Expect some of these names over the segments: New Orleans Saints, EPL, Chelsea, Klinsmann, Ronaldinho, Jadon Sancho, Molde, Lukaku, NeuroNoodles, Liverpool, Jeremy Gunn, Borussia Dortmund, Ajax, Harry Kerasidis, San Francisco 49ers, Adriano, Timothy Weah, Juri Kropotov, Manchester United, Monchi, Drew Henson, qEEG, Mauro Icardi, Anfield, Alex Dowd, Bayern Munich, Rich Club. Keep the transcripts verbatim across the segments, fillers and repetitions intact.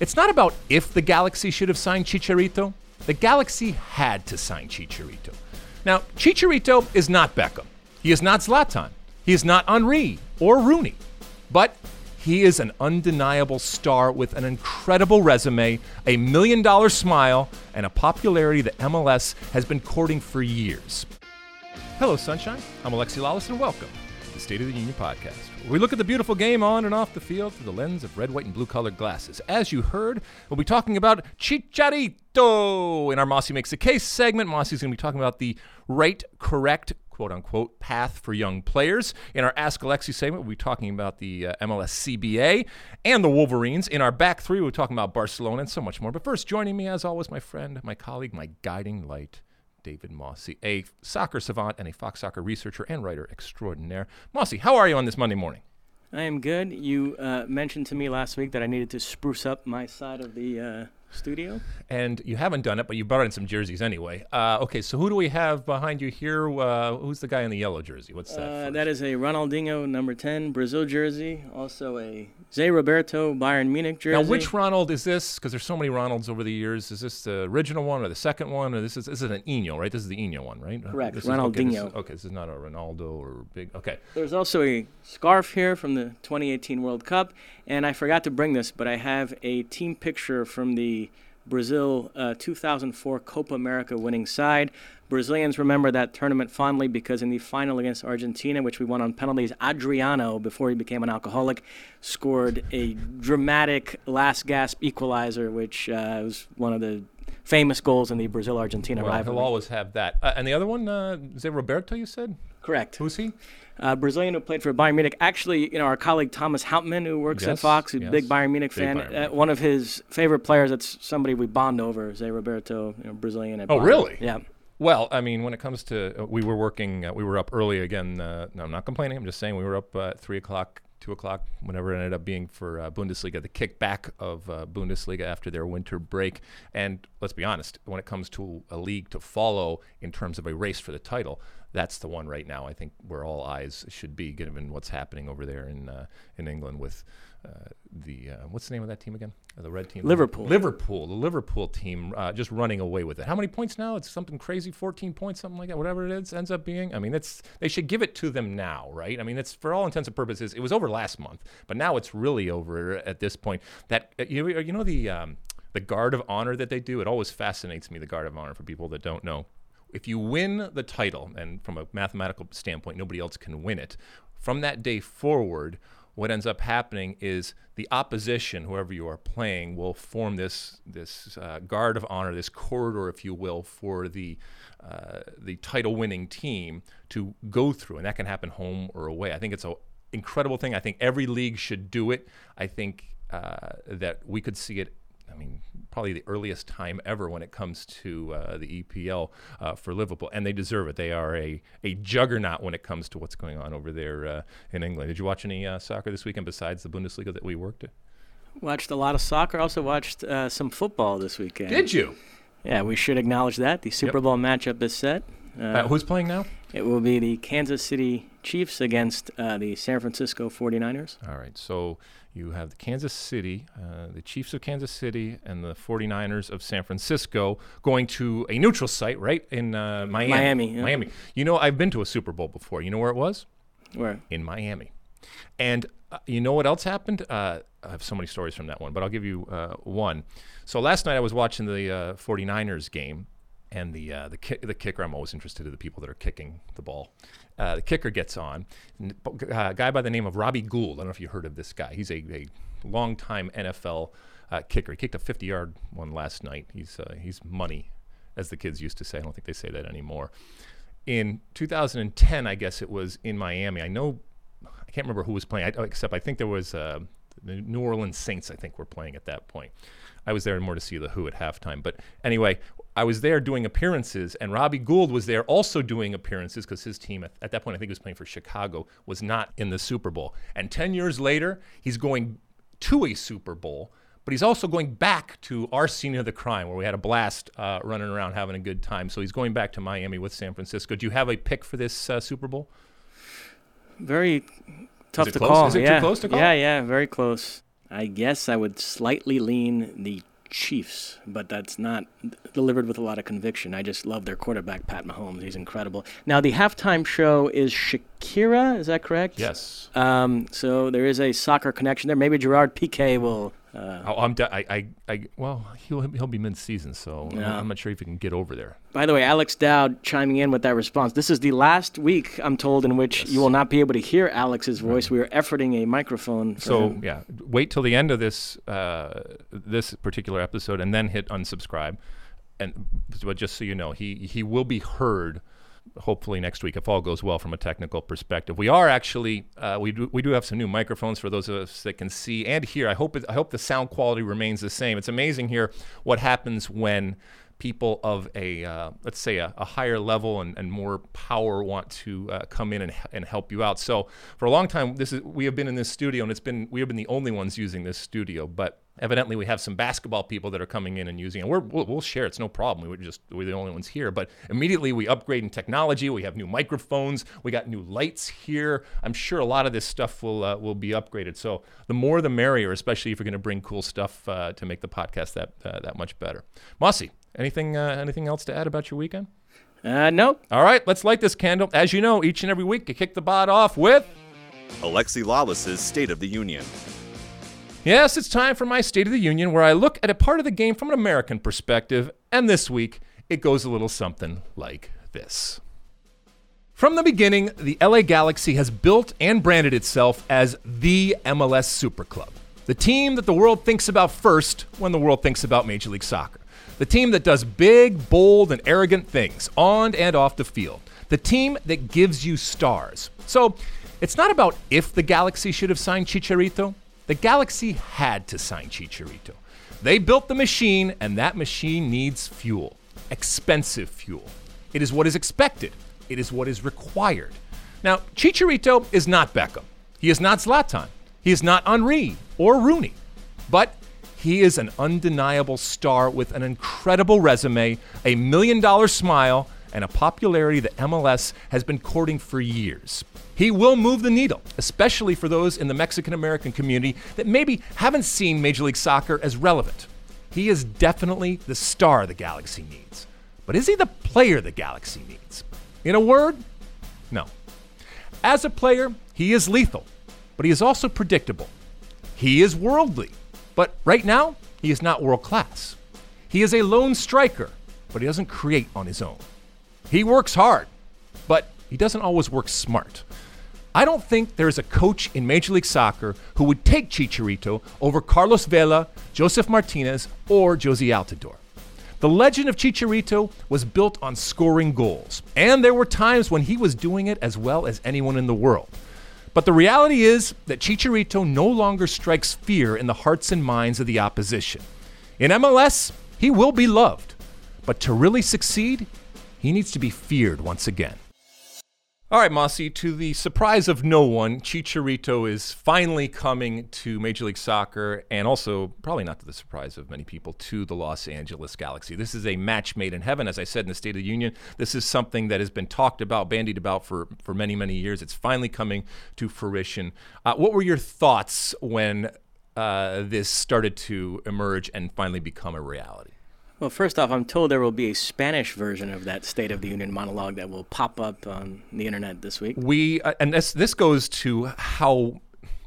It's not about if the Galaxy should have signed Chicharito. The Galaxy had to sign Chicharito. Now, Chicharito is not Beckham. He is not Zlatan. He is not Henry or Rooney. But he is an undeniable star with an incredible resume, a million-dollar smile, and a popularity that M L S has been courting for years. Hello, Sunshine. I'm Alexi Lalas, and welcome to the State of the Union podcast, where we look at the beautiful game on and off the field through the lens of red, white, and blue-colored glasses. As you heard, we'll be talking about Chicharito in our Mosse Makes the Case segment. Mosse's going to be talking about the right, correct, quote-unquote, path for young players. In our Ask Alexi segment, we'll be talking about the uh, M L S C B A and the Wolverines. In our back three, we'll be talking about Barcelona and so much more. But first, joining me, as always, my friend, my colleague, my guiding light, David Mosse, a soccer savant and a Fox Soccer researcher and writer extraordinaire. Mosse, how are you on this Monday morning? I am good. You uh, mentioned to me last week that I needed to spruce up my side of the uh, studio. And you haven't done it, but you brought in some jerseys anyway. Uh, okay, so who do we have behind you here? Uh, who's the guy in the yellow jersey? What's that? Uh, that is a Ronaldinho number ten Brazil jersey, also a Zé Roberto Bayern Munich jersey. Now, which Ronald is this? Because there's so many Ronalds over the years. Is this the original one or the second one? Or this is this is an Eno, right? This is the Eno one, right? Correct, this Ronaldinho. Is, okay, this is, okay, this is not a Ronaldo or big. Okay. There's also a scarf here from the twenty eighteen World Cup, and I forgot to bring this, but I have a team picture from the Brazil uh, two thousand four Copa America winning side. Brazilians remember that tournament fondly because in the final against Argentina, which we won on penalties, Adriano, before he became an alcoholic, scored a dramatic last-gasp equalizer, which uh, was one of the famous goals in the Brazil-Argentina well, rivalry. He'll always have that. Uh, and the other one, uh, Zé Roberto, you said? Correct. Who's he? Uh, Brazilian who played for Bayern Munich. Actually, you know, our colleague Thomas Houtman, who works yes, at Fox, a yes. big Bayern Munich big fan, Bayern Munich. Uh, one of his favorite players, that's somebody we bond over, Zé Roberto, you know, Brazilian at Bayern. Oh, really? Yeah. Well, I mean, when it comes to, uh, we were working, uh, we were up early again. Uh, no, I'm not complaining. I'm just saying we were up uh, at three o'clock, two o'clock, whenever it ended up being for uh, Bundesliga, the kickback of uh, Bundesliga after their winter break. And let's be honest, when it comes to a league to follow in terms of a race for the title, that's the one right now, I think, where all eyes should be, given what's happening over there in uh, in England with uh, the, uh, what's the name of that team again? Or the red team? Liverpool. Liverpool, the Liverpool team uh, just running away with it. How many points now? It's something crazy, fourteen points, something like that, whatever it is, ends up being. I mean, it's, they should give it to them now, right? I mean, it's, for all intents and purposes, it was over last month, but now it's really over at this point. That You, you know the, um, the guard of honor that they do? It always fascinates me, the guard of honor, for people that don't know. If you win the title, and from a mathematical standpoint, nobody else can win it, from that day forward, what ends up happening is the opposition, whoever you are playing, will form this this uh, guard of honor, this corridor, if you will, for the uh, the title-winning team to go through, and that can happen home or away. I think it's an incredible thing. I think every league should do it. I think uh, that we could see it, I mean, probably the earliest time ever when it comes to uh, the E P L uh, for Liverpool, and they deserve it. They are a, a juggernaut when it comes to what's going on over there uh, in England. Did you watch any uh, soccer this weekend besides the Bundesliga that we worked at? Watched a lot of soccer. Also watched uh, some football this weekend. Did you? Yeah, we should acknowledge that. The Super yep. Bowl matchup is set. Uh, uh, who's playing now? It will be the Kansas City Chiefs against uh, the San Francisco forty-niners. All right, so you have the Kansas City, uh, the Chiefs of Kansas City, and the forty-niners of San Francisco going to a neutral site, right, in uh, Miami. Miami. Yeah. Miami. You know, I've been to a Super Bowl before. You know where it was? Where? In Miami. And uh, you know what else happened? Uh, I have so many stories from that one, but I'll give you uh, one. So last night I was watching the uh, forty-niners game. And the uh, the, ki- the kicker, I'm always interested in the people that are kicking the ball. Uh, the kicker gets on. A guy by the name of Robbie Gould, I don't know if you heard of this guy. He's a, a longtime N F L uh, kicker. He kicked a fifty-yard one last night. He's uh, he's money, as the kids used to say. I don't think they say that anymore. In two thousand ten, I guess it was in Miami. I know, I can't remember who was playing, I, except I think there was uh, the New Orleans Saints, I think, were playing at that point. I was there more to see the Who at halftime. But anyway, I was there doing appearances, and Robbie Gould was there also doing appearances because his team, at, at that point, I think he was playing for Chicago, was not in the Super Bowl. And ten years later, he's going to a Super Bowl, but he's also going back to our scene of the crime where we had a blast uh, running around having a good time. So he's going back to Miami with San Francisco. Do you have a pick for this uh, Super Bowl? Very tough to call. Is it too close to call? Yeah, yeah, very close. I guess I would slightly lean the Chiefs, but that's not delivered with a lot of conviction. I just love their quarterback, Pat Mahomes. He's incredible. Now, the halftime show is Shakira. Is that correct? Yes. Um, so there is a soccer connection there. Maybe Gerard Piqué will... Uh, oh, I'm de- I, I, I, well, he'll he'll be mid-season, so no. I'm not sure if he can get over there. By the way, Alex Dowd chiming in with that response. This is the last week, I'm told, in which yes. you will not be able to hear Alex's voice. Right. We are efforting a microphone. For so him. yeah, wait till the end of this uh, this particular episode, and then hit unsubscribe. And but just so you know, he he will be heard. Hopefully next week, if all goes well from a technical perspective. We are actually, uh, we do, we do have some new microphones for those of us that can see and hear. I hope it, I hope the sound quality remains the same. It's amazing here what happens when people of a, uh, let's say, a, a higher level and, and more power want to uh, come in and and help you out. So for a long time, this is we have been in this studio, and it's been we have been the only ones using this studio, but evidently, we have some basketball people that are coming in and using it. We're, we'll, we'll share. It's no problem. We're just we're the only ones here. But immediately, we upgrade in technology. We have new microphones. We got new lights here. I'm sure a lot of this stuff will uh, will be upgraded. So the more, the merrier, especially if we're going to bring cool stuff uh, to make the podcast that uh, that much better. Mossy, anything uh, anything else to add about your weekend? Uh, nope. All right, let's light this candle. As you know, each and every week, I kick the bod off with Alexi Lalas' State of the Union. Yes, it's time for my State of the Union, where I look at a part of the game from an American perspective, and this week, it goes a little something like this. From the beginning, the L A Galaxy has built and branded itself as the M L S Superclub, the team that the world thinks about first when the world thinks about Major League Soccer, the team that does big, bold, and arrogant things on and off the field, the team that gives you stars. So it's not about if the Galaxy should have signed Chicharito. The Galaxy had to sign Chicharito. They built the machine, and that machine needs fuel. Expensive fuel. It is what is expected. It is what is required. Now, Chicharito is not Beckham. He is not Zlatan. He is not Henry or Rooney. But he is an undeniable star with an incredible resume, a million-dollar smile, and a popularity that M L S has been courting for years. He will move the needle, especially for those in the Mexican-American community that maybe haven't seen Major League Soccer as relevant. He is definitely the star the Galaxy needs. But is he the player the Galaxy needs? In a word, no. As a player, he is lethal, but he is also predictable. He is worldly, but right now, he is not world-class. He is a lone striker, but he doesn't create on his own. He works hard, but he doesn't always work smart. I don't think there is a coach in Major League Soccer who would take Chicharito over Carlos Vela, Josef Martinez, or Jose Altidore. The legend of Chicharito was built on scoring goals, and there were times when he was doing it as well as anyone in the world. But the reality is that Chicharito no longer strikes fear in the hearts and minds of the opposition. In M L S, he will be loved, but to really succeed, he needs to be feared once again. All right, Mossy, to the surprise of no one, Chicharito is finally coming to Major League Soccer, and also, probably not to the surprise of many people, to the Los Angeles Galaxy. This is a match made in heaven, as I said in the State of the Union. This is something that has been talked about, bandied about for, for many, many years. It's finally coming to fruition. Uh, what were your thoughts when uh, this started to emerge and finally become a reality? Well, first off, I'm told there will be a Spanish version of that State of the Union monologue that will pop up on the internet this week. We uh, and this this goes to how,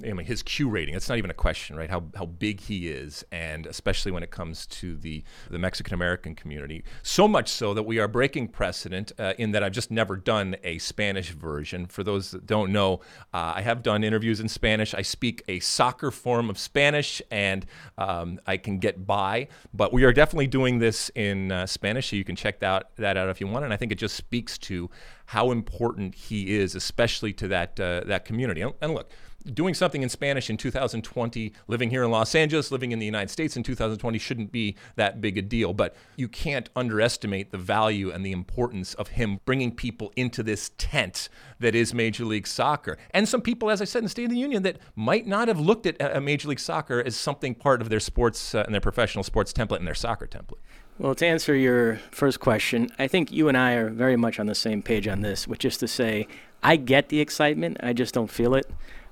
I mean, his Q rating. It's not even a question, right? How how big he is, and especially when it comes to the the Mexican American community. So much so that we are breaking precedent uh, in that I've just never done a Spanish version. For those that don't know, uh, I have done interviews in Spanish. I speak a soccer form of Spanish, and um, I can get by. But we are definitely doing this in uh, Spanish, so you can check that that out if you want. And I think it just speaks to how important he is, especially to that uh, that community. And look, doing something in Spanish in two thousand twenty, living here in Los Angeles, living in the United States in two thousand twenty shouldn't be that big a deal, but you can't underestimate the value and the importance of him bringing people into this tent that is Major League Soccer. And some people, as I said in the State of the Union, that might not have looked at uh, Major League Soccer as something part of their sports uh, and their professional sports template and their soccer template. Well, to answer your first question, I think you and I are very much on the same page on this, which is to say, I get the excitement, I just don't feel it.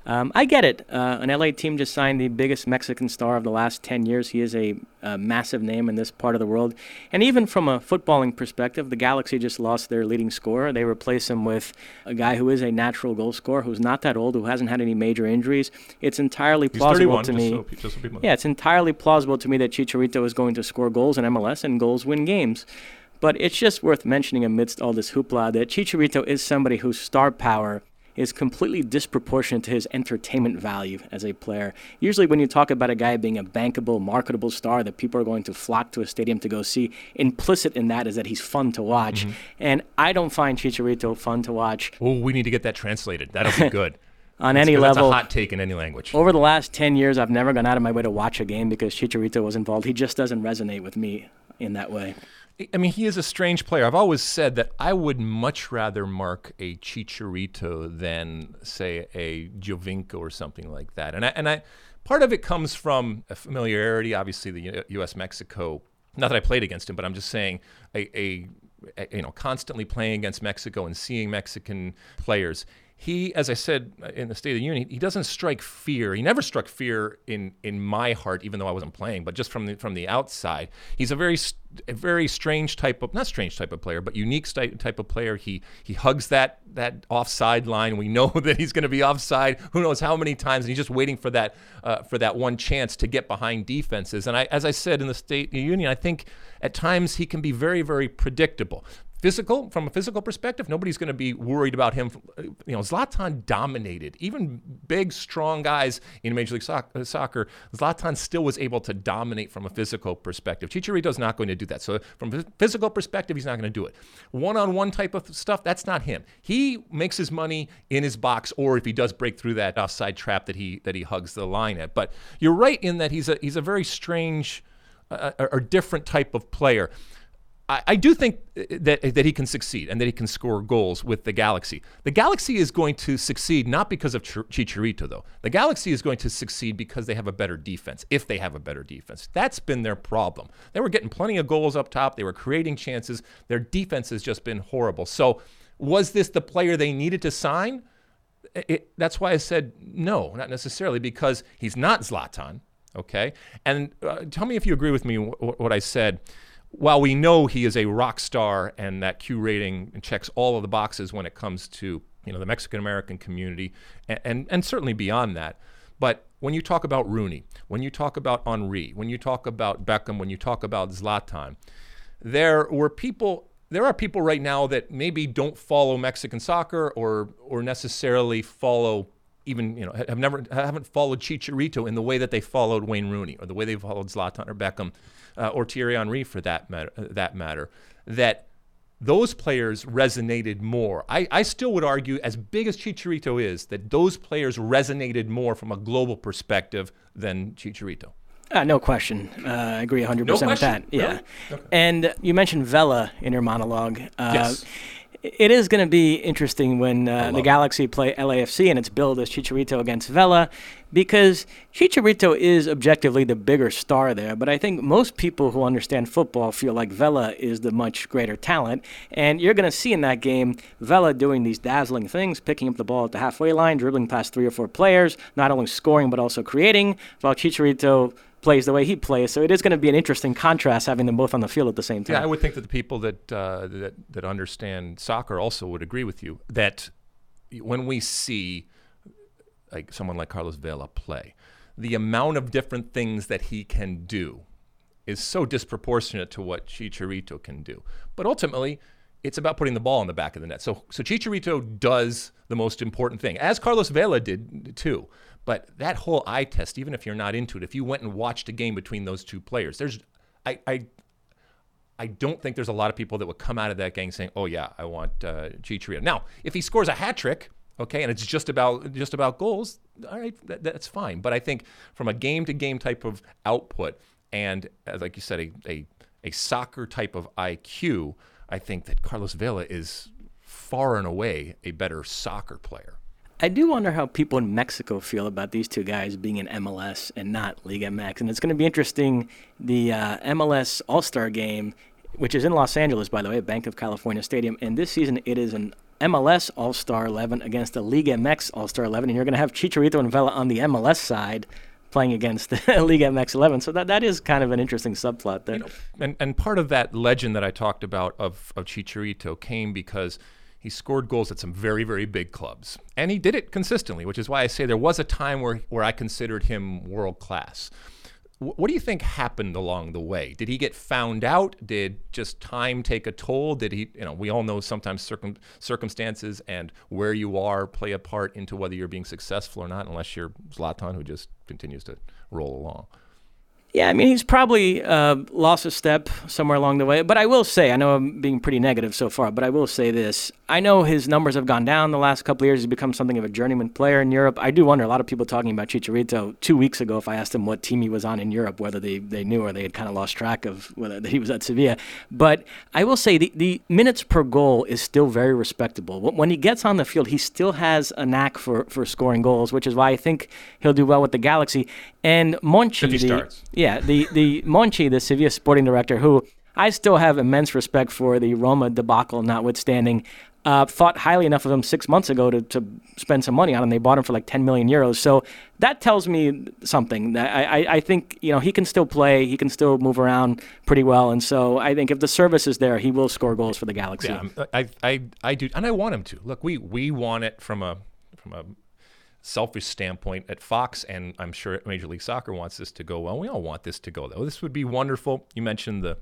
Um, I get it. Uh, an L A team just signed the biggest Mexican star of the last ten years. He is a, a massive name in this part of the world. And even from a footballing perspective, the Galaxy just lost their leading scorer. They replace him with a guy who is a natural goal scorer, who's not that old, who hasn't had any major injuries. It's entirely plausible to me. Just so, just yeah, it's entirely plausible to me that Chicharito is going to score goals in M L S, and goals win games. But it's just worth mentioning amidst all this hoopla that Chicharito is somebody whose star power is completely disproportionate to his entertainment value as a player. Usually when you talk about a guy being a bankable, marketable star that people are going to flock to a stadium to go see, implicit in that is that he's fun to watch. Mm-hmm. And I don't find Chicharito fun to watch. Oh, we need to get that translated. That'll be good. On that's any good. Level. That's a hot take in any language. Over the last ten years, I've never gone out of my way to watch a game because Chicharito was involved. He just doesn't resonate with me in that way. I mean, he is a strange player. I've always said that I would much rather mark a Chicharito than, say, a Giovinco or something like that. And I, and I, part of it comes from a familiarity, obviously, the U S Mexico. Not that I played against him, but I'm just saying a, a, a you know, constantly playing against Mexico and seeing Mexican players. He, as I said in the State of the Union, he doesn't strike fear. He never struck fear in, in my heart, even though I wasn't playing, but just from the, from the outside. He's a very a very strange type of, not strange type of player, but unique type of player. He he hugs that that offside line. We know that he's going to be offside who knows how many times, and he's just waiting for that uh, for that one chance to get behind defenses. And I, as I said in the State of the Union, I think at times he can be very, very predictable. Physical, from a physical perspective, nobody's going to be worried about him. You know, Zlatan dominated. Even big, strong guys in Major League Soc- Soccer, Zlatan still was able to dominate from a physical perspective. Chicharito's not going to do that. So from a physical perspective, he's not going to do it. One-on-one type of stuff, that's not him. He makes his money in his box, or if he does break through that offside trap that he that he hugs the line at. But you're right in that he's a he's a very strange uh, or different type of player. I do think that that he can succeed and that he can score goals with the Galaxy. The Galaxy is going to succeed not because of Chicharito, though. The Galaxy is going to succeed because they have a better defense, if they have a better defense. That's been their problem. They were getting plenty of goals up top. They were creating chances. Their defense has just been horrible. So was this the player they needed to sign? It, that's why I said no, not necessarily, because he's not Zlatan, okay? And uh, tell me if you agree with me w- w- what I said. While we know he is a rock star and that Q rating checks all of the boxes when it comes to, you know, the Mexican-American community and, and, and certainly beyond that, but when you talk about Rooney, when you talk about Henry, when you talk about Beckham, when you talk about Zlatan, there were people, there are people right now that maybe don't follow Mexican soccer or or necessarily follow even, you know, have never haven't followed Chicharito in the way that they followed Wayne Rooney or the way they followed Zlatan or Beckham uh, or Thierry Henry for that matter, that matter, that those players resonated more. I, I still would argue, as big as Chicharito is, that those players resonated more from a global perspective than Chicharito. Uh, no question. Uh, I agree one hundred percent no with that. Really? Yeah. Okay. And you mentioned Vela in your monologue. Uh, yes. It is going to be interesting when uh, the Galaxy play L A F C and it's billed as Chicharito against Vela, because Chicharito is objectively the bigger star there. But I think most people who understand football feel like Vela is the much greater talent. And you're going to see in that game Vela doing these dazzling things, picking up the ball at the halfway line, dribbling past three or four players, not only scoring but also creating, while Chicharito plays the way he plays. So it is going to be an interesting contrast having them both on the field at the same time. Yeah, I would think that the people that uh, that, that understand soccer also would agree with you that when we see like someone like Carlos Vela play, the amount of different things that he can do is so disproportionate to what Chicharito can do. But ultimately, it's about putting the ball in the back of the net. So so Chicharito does the most important thing, as Carlos Vela did too. But that whole eye test, even if you're not into it, if you went and watched a game between those two players, there's I I, I don't think there's a lot of people that would come out of that game saying, oh yeah, I want uh, Chicharito. Now, if he scores a hat trick, okay, and it's just about just about goals, all right, that, that's fine. But I think from a game to game type of output and, uh, like you said, a, a a soccer type of I Q, I think that Carlos Vela is far and away a better soccer player. I do wonder how people in Mexico feel about these two guys being in M L S and not Liga M X. And it's going to be interesting, the uh, M L S All-Star Game, which is in Los Angeles, by the way, at Banc of California Stadium. And this season, it is an M L S All-Star eleven against the Liga M X All-Star eleven, and you're going to have Chicharito and Vela on the M L S side playing against the Liga M X eleven. So that, that is kind of an interesting subplot there. You know, and, and part of that legend that I talked about of, of Chicharito came because he scored goals at some very, very big clubs. And he did it consistently, which is why I say there was a time where, where I considered him world-class. W- what do you think happened along the way? Did he get found out? Did just time take a toll? Did he, you know, we all know sometimes circum- circumstances and where you are play a part into whether you're being successful or not, unless you're Zlatan, who just continues to roll along. Yeah, I mean, he's probably uh, lost a step somewhere along the way. But I will say, I know I'm being pretty negative so far, but I will say this. I know his numbers have gone down the last couple of years. He's become something of a journeyman player in Europe. I do wonder, a lot of people talking about Chicharito two weeks ago, if I asked them what team he was on in Europe, whether they, they knew or they had kind of lost track of whether he was at Sevilla. But I will say the, the minutes per goal is still very respectable. When he gets on the field, he still has a knack for, for scoring goals, which is why I think he'll do well with the Galaxy. And Monchi, the, yeah, the the Monchi, the Sevilla sporting director, who I still have immense respect for, the Roma debacle notwithstanding, uh, thought highly enough of him six months ago to, to spend some money on him. They bought him for like ten million euros. So that tells me something. I, I I think, you know, he can still play. He can still move around pretty well. And so I think if the service is there, he will score goals for the Galaxy. Yeah, I I I do, and I want him to. Look, we we want it from a from a. selfish standpoint at Fox, and I'm sure Major League Soccer wants this to go well. We all want this to go though. This would be wonderful. You mentioned the,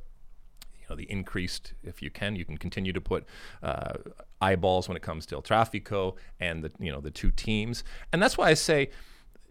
you know, the increased. If you can, you can continue to put uh, eyeballs when it comes to El Tráfico and the, you know, the two teams, and that's why I say,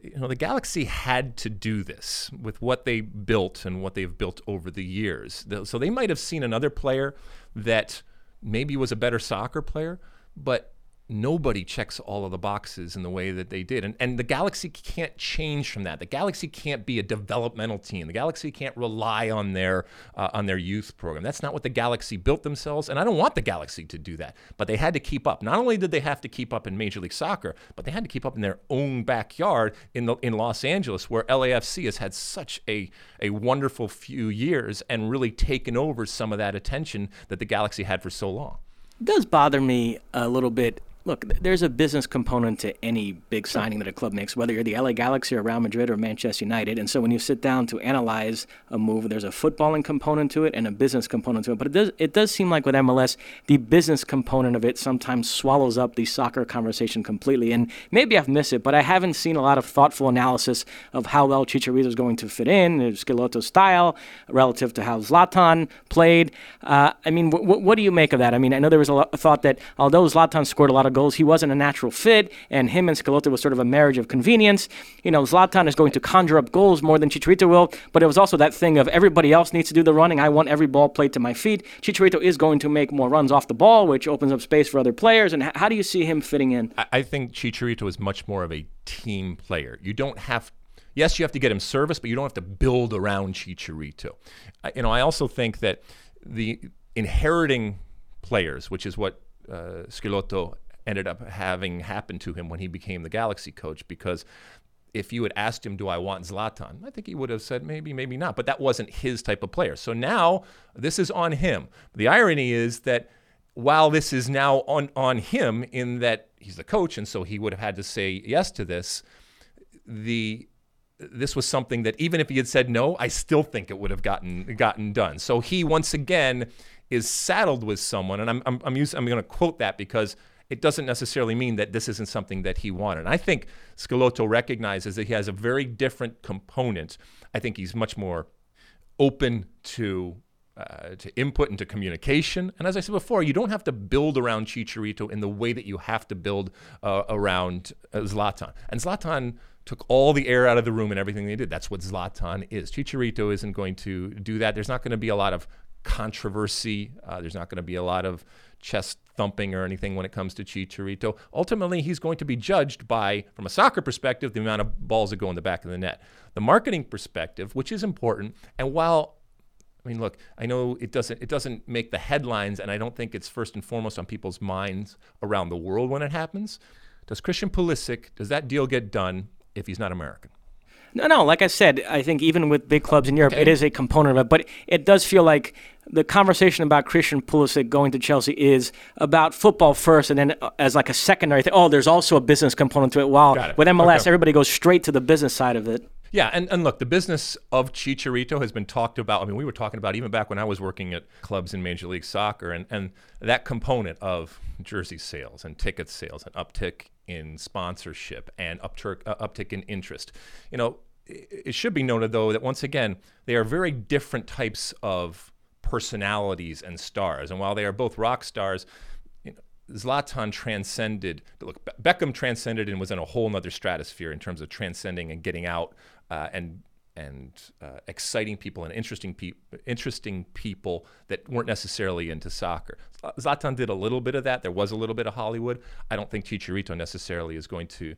you know, the Galaxy had to do this with what they built and what they've built over the years. So they might have seen another player that maybe was a better soccer player, but nobody checks all of the boxes in the way that they did. And and the Galaxy can't change from that. The Galaxy can't be a developmental team. The Galaxy can't rely on their uh, on their youth program. That's not what the Galaxy built themselves, and I don't want the Galaxy to do that. But they had to keep up. Not only did they have to keep up in Major League Soccer, but they had to keep up in their own backyard in the, in Los Angeles, where L A F C has had such a, a wonderful few years and really taken over some of that attention that the Galaxy had for so long. It does bother me a little bit. Look, there's a business component to any big signing that a club makes, whether you're the L A Galaxy or Real Madrid or Manchester United. And so when you sit down to analyze a move, there's a footballing component to it and a business component to it. But it does it does seem like with M L S, the business component of it sometimes swallows up the soccer conversation completely. And maybe I've missed it, but I haven't seen a lot of thoughtful analysis of how well Chicharito is going to fit in, Schelotto's style, relative to how Zlatan played. Uh, I mean, w- w- what do you make of that? I mean, I know there was a, lot, a thought that although Zlatan scored a lot of goals, he wasn't a natural fit, and him and Schelotto was sort of a marriage of convenience. You know, Zlatan is going to conjure up goals more than Chicharito will, but it was also that thing of everybody else needs to do the running. I want every ball played to my feet. Chicharito is going to make more runs off the ball, which opens up space for other players. And h- how do you see him fitting in? I think Chicharito is much more of a team player. You don't have, yes, you have to get him service, but you don't have to build around Chicharito. Uh, you know, I also think that the inheriting players, which is what uh, Schelotto ended up having happened to him when he became the Galaxy coach, because if you had asked him, do I want Zlatan? I think he would have said maybe, maybe not, but that wasn't his type of player. So now this is on him. The irony is that while this is now on, on him in that he's the coach, and so he would have had to say yes to this, the this was something that even if he had said no, I still think it would have gotten gotten done. So he once again is saddled with someone, and I'm I'm I'm, used, I'm going to quote that because it doesn't necessarily mean that this isn't something that he wanted. And I think Schelotto recognizes that he has a very different component. I think he's much more open to uh, to input and to communication. And as I said before, you don't have to build around Chicharito in the way that you have to build uh, around uh, Zlatan. And Zlatan took all the air out of the room and everything they did. That's what Zlatan is. Chicharito isn't going to do that. There's not going to be a lot of controversy. Uh, there's not going to be a lot of chest thumping or anything when it comes to Chicharito. Ultimately, he's going to be judged by, from a soccer perspective, the amount of balls that go in the back of the net. The marketing perspective, which is important, and while, I mean, look, I know it doesn't it doesn't make the headlines, and I don't think it's first and foremost on people's minds around the world when it happens. Does Christian Pulisic, does that deal get done if he's not American? No, no. Like I said, I think even with big clubs in Europe, okay. It is a component of it. But it does feel like the conversation about Christian Pulisic going to Chelsea is about football first, and then as like a secondary thing. Oh, there's also a business component to it. While it. with M L S, okay. everybody goes straight to the business side of it. Yeah, and, and look, the business of Chicharito has been talked about. I mean, we were talking about even back when I was working at clubs in Major League Soccer, and, and that component of jersey sales and ticket sales and uptick in sponsorship and uptick, uh, uptick in interest. You know, it, it should be noted, though, that once again, they are very different types of personalities and stars. And while they are both rock stars, Zlatan transcended, look, Beckham transcended and was in a whole nother stratosphere in terms of transcending and getting out uh, and and uh, exciting people and interesting, pe- interesting people that weren't necessarily into soccer. Zlatan did a little bit of that. There was a little bit of Hollywood. I don't think Chicharito necessarily is going to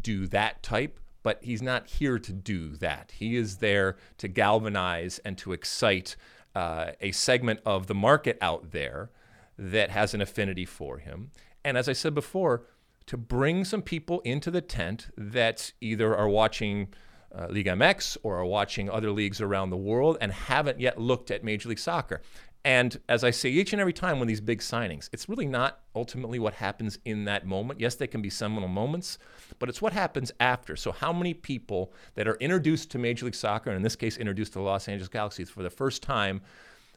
do that type, but he's not here to do that. He is there to galvanize and to excite uh, a segment of the market out there that has an affinity for him. And as I said before, to bring some people into the tent that either are watching uh, Liga M X or are watching other leagues around the world and haven't yet looked at Major League Soccer. And as I say each and every time when these big signings, it's really not ultimately what happens in that moment. Yes, they can be seminal moments, but it's what happens after. So how many people that are introduced to Major League Soccer, and in this case introduced to the Los Angeles Galaxy for the first time,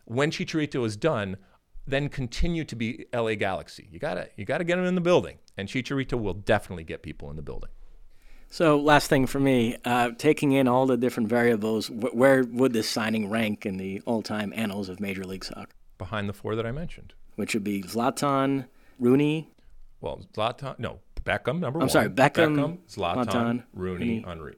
when Chicharito is done, then continue to be L A Galaxy. You gotta, you gotta get them in the building, and Chicharito will definitely get people in the building. So, last thing for me, uh, taking in all the different variables, wh- where would this signing rank in the all-time annals of Major League Soccer? Behind the four that I mentioned, which would be Zlatan, Rooney. Well, Zlatan, no, Beckham number I'm one. I'm sorry, Beckham, Beckham Zlatan, Zlatan, Rooney, Rooney. Henry.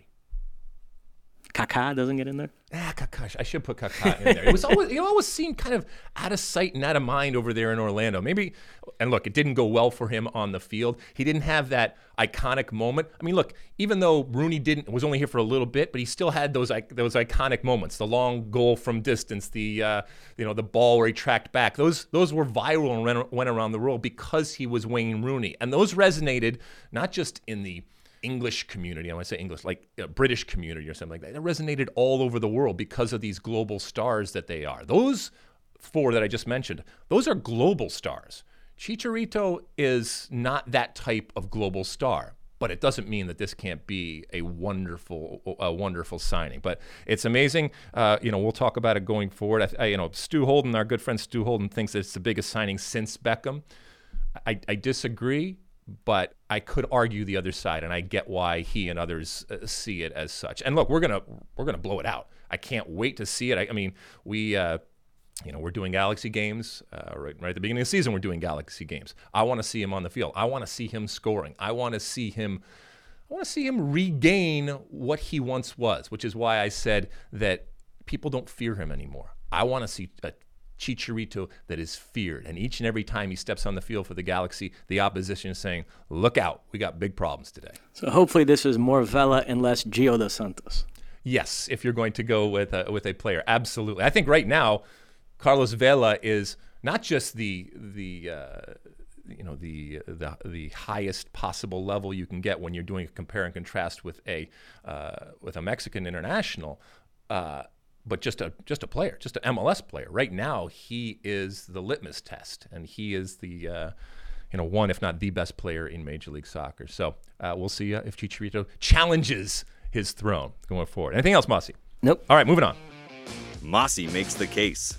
Kaká doesn't get in there? Ah, Kaká. I should put Kaká in there. It was always, it always seemed kind of out of sight and out of mind over there in Orlando. Maybe, and look, it didn't go well for him on the field. He didn't have that iconic moment. I mean, look, even though Rooney didn't was only here for a little bit, but he still had those those iconic moments. The long goal from distance, the uh, you know the ball where he tracked back. Those those were viral and ran, went around the world because he was Wayne Rooney, and those resonated not just in the English community, I want to say English, like uh, British community or something like that. It resonated all over the world because of these global stars that they are. Those four that I just mentioned, those are global stars. Chicharito is not that type of global star, but it doesn't mean that this can't be a wonderful, a wonderful signing. But it's amazing. Uh, you know, we'll talk about it going forward. I, I, you know, Stu Holden, our good friend Stu Holden, thinks that it's the biggest signing since Beckham. I, I disagree. But I could argue the other side, and I get why he and others uh, see it as such. And look, we're gonna we're gonna blow it out. I can't wait to see it. I, I mean, we uh, you know we're doing Galaxy games uh, right right at the beginning of the season. We're doing Galaxy games. I want to see him on the field. I want to see him scoring. I want to see him. I want to see him regain what he once was, which is why I said that people don't fear him anymore. I want to see a Chicharito that is feared, and each and every time he steps on the field for the Galaxy, the opposition is saying, look out, we got big problems today. So hopefully this is more Vela and less Gio dos Santos. Yes, if you're going to go with a, with a player, absolutely. I think right now Carlos Vela is not just the the uh, you know the, the the highest possible level you can get when you're doing a compare and contrast with a uh, with a Mexican international, uh, but just a just a player, just an M L S player. Right now, he is the litmus test, and he is the uh, you know one, if not the best player in Major League Soccer. So uh, we'll see uh, if Chicharito challenges his throne going forward. Anything else, Mosse? Nope. All right, moving on. Mosse makes the case.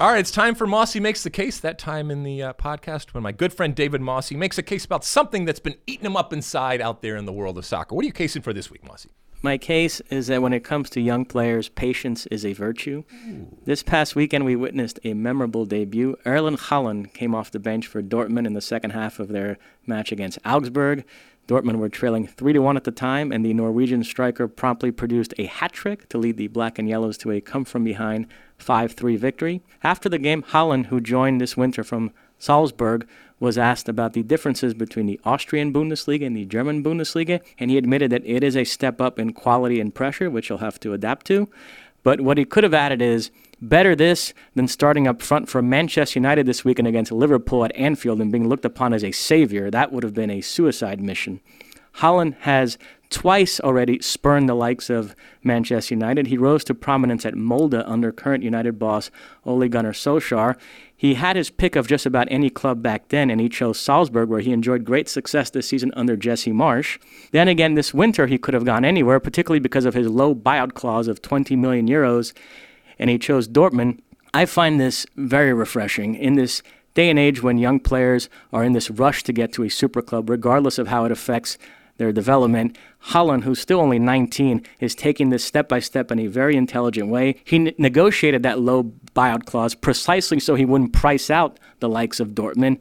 All right, it's time for Mosse Makes the Case, that time in the uh, podcast when my good friend David Mosse makes a case about something that's been eating him up inside out there in the world of soccer. What are you casing for this week, Mosse? My case is that when it comes to young players, patience is a virtue. Ooh. This past weekend, we witnessed a memorable debut. Erling Haaland came off the bench for Dortmund in the second half of their match against Augsburg. Dortmund were trailing three to one at the time, and the Norwegian striker promptly produced a hat-trick to lead the black and yellows to a come-from-behind five three victory. After the game, Haaland, who joined this winter from Salzburg, was asked about the differences between the Austrian Bundesliga and the German Bundesliga, and he admitted that it is a step up in quality and pressure, which he'll have to adapt to. But what he could have added is, better this than starting up front for Manchester United this weekend against Liverpool at Anfield and being looked upon as a savior. That would have been a suicide mission. Haaland has twice already spurned the likes of Manchester United. He rose to prominence at Molde under current United boss Ole Gunnar Solskjaer. He had his pick of just about any club back then, and he chose Salzburg, where he enjoyed great success this season under Jesse Marsch. Then again, this winter he could have gone anywhere, particularly because of his low buyout clause of twenty million euros, and he chose Dortmund. I find this very refreshing. In this day and age when young players are in this rush to get to a super club, regardless of how it affects their development, Haaland, who's still only nineteen, is taking this step-by-step in a very intelligent way. He ne- negotiated that low buyout clause precisely so he wouldn't price out the likes of Dortmund.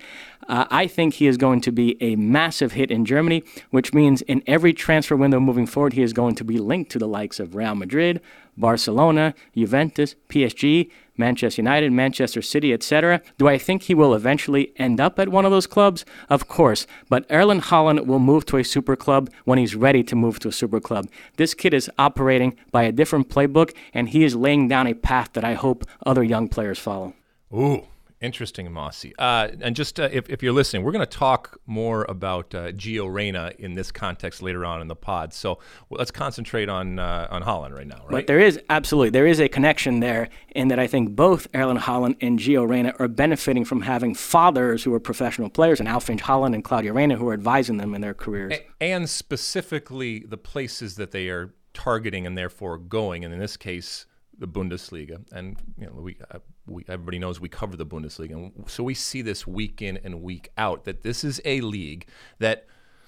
Uh, I think he is going to be a massive hit in Germany, which means in every transfer window moving forward, he is going to be linked to the likes of Real Madrid, Barcelona, Juventus, P S G, Manchester United, Manchester City, et cetera. Do I think he will eventually end up at one of those clubs? Of course, but Erling Haaland will move to a super club when he's ready to move to a super club. This kid is operating by a different playbook, and he is laying down a path that I hope other young players follow. Ooh, interesting, Mosse. Uh, and just uh, if, if you're listening, we're going to talk more about uh, Gio Reyna in this context later on in the pod. So well, let's concentrate on uh, on Haaland right now, right? But there is, absolutely, there is a connection there in that I think both Erling Haaland and Gio Reyna are benefiting from having fathers who are professional players, and Alfinch Haaland and Claudio Reyna who are advising them in their careers. And, and specifically the places that they are targeting and therefore going, and in this case, the Bundesliga. And you know, we, uh, we everybody knows we cover the Bundesliga, and so we see this week in and week out that this is a league that,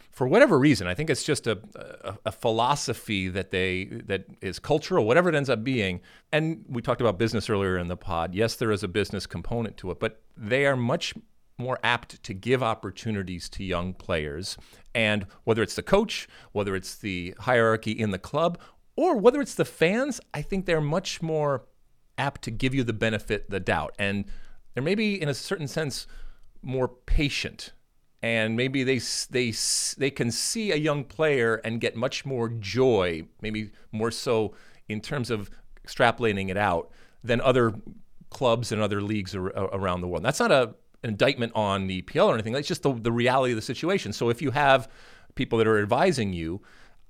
for whatever reason, I think it's just a, a, a philosophy that they that is cultural, whatever it ends up being. And we talked about business earlier in the pod. Yes, there is a business component to it, but they are much more apt to give opportunities to young players. And whether it's the coach, whether it's the hierarchy in the club, or whether it's the fans, I think they're much more apt to give you the benefit, the doubt. And they're maybe, in a certain sense, more patient. And maybe they they they can see a young player and get much more joy, maybe more so in terms of extrapolating it out, than other clubs and other leagues ar- around the world. And that's not a, an indictment on the E P L or anything. That's just the, the reality of the situation. So if you have people that are advising you,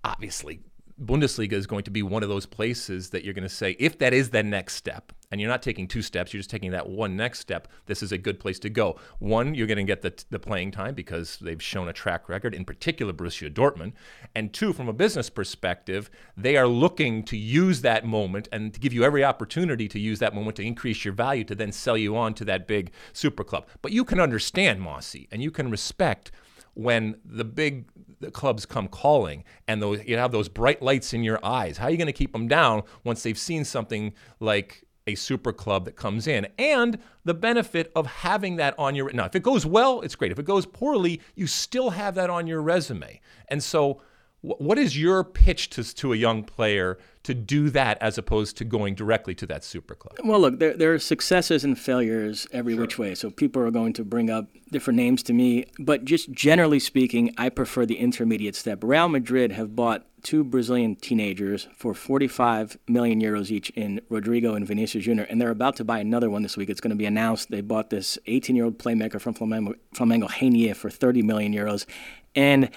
obviously, Bundesliga is going to be one of those places that you're going to say, if that is the next step, and you're not taking two steps, you're just taking that one next step, this is a good place to go. One, you're going to get the the playing time because they've shown a track record, in particular Borussia Dortmund. And two, from a business perspective, they are looking to use that moment and to give you every opportunity to use that moment to increase your value to then sell you on to that big super club. But you can understand, Mosse, and you can respect when the big the clubs come calling and those, you have those bright lights in your eyes. How are you going to keep them down once they've seen something like a super club that comes in? And the benefit of having that on your... Now, if it goes well, it's great. If it goes poorly, you still have that on your resume. And so wh- what is your pitch to, to a young player to do that as opposed to going directly to that super club? Well, look, there, there are successes and failures every sure. which way. So people are going to bring up different names to me. But just generally speaking, I prefer the intermediate step. Real Madrid have bought two Brazilian teenagers for forty-five million euros each in Rodrigo and Vinicius Junior And they're about to buy another one this week. It's going to be announced. They bought this eighteen-year-old playmaker from Flamengo, Flamengo Henry, for thirty million euros. And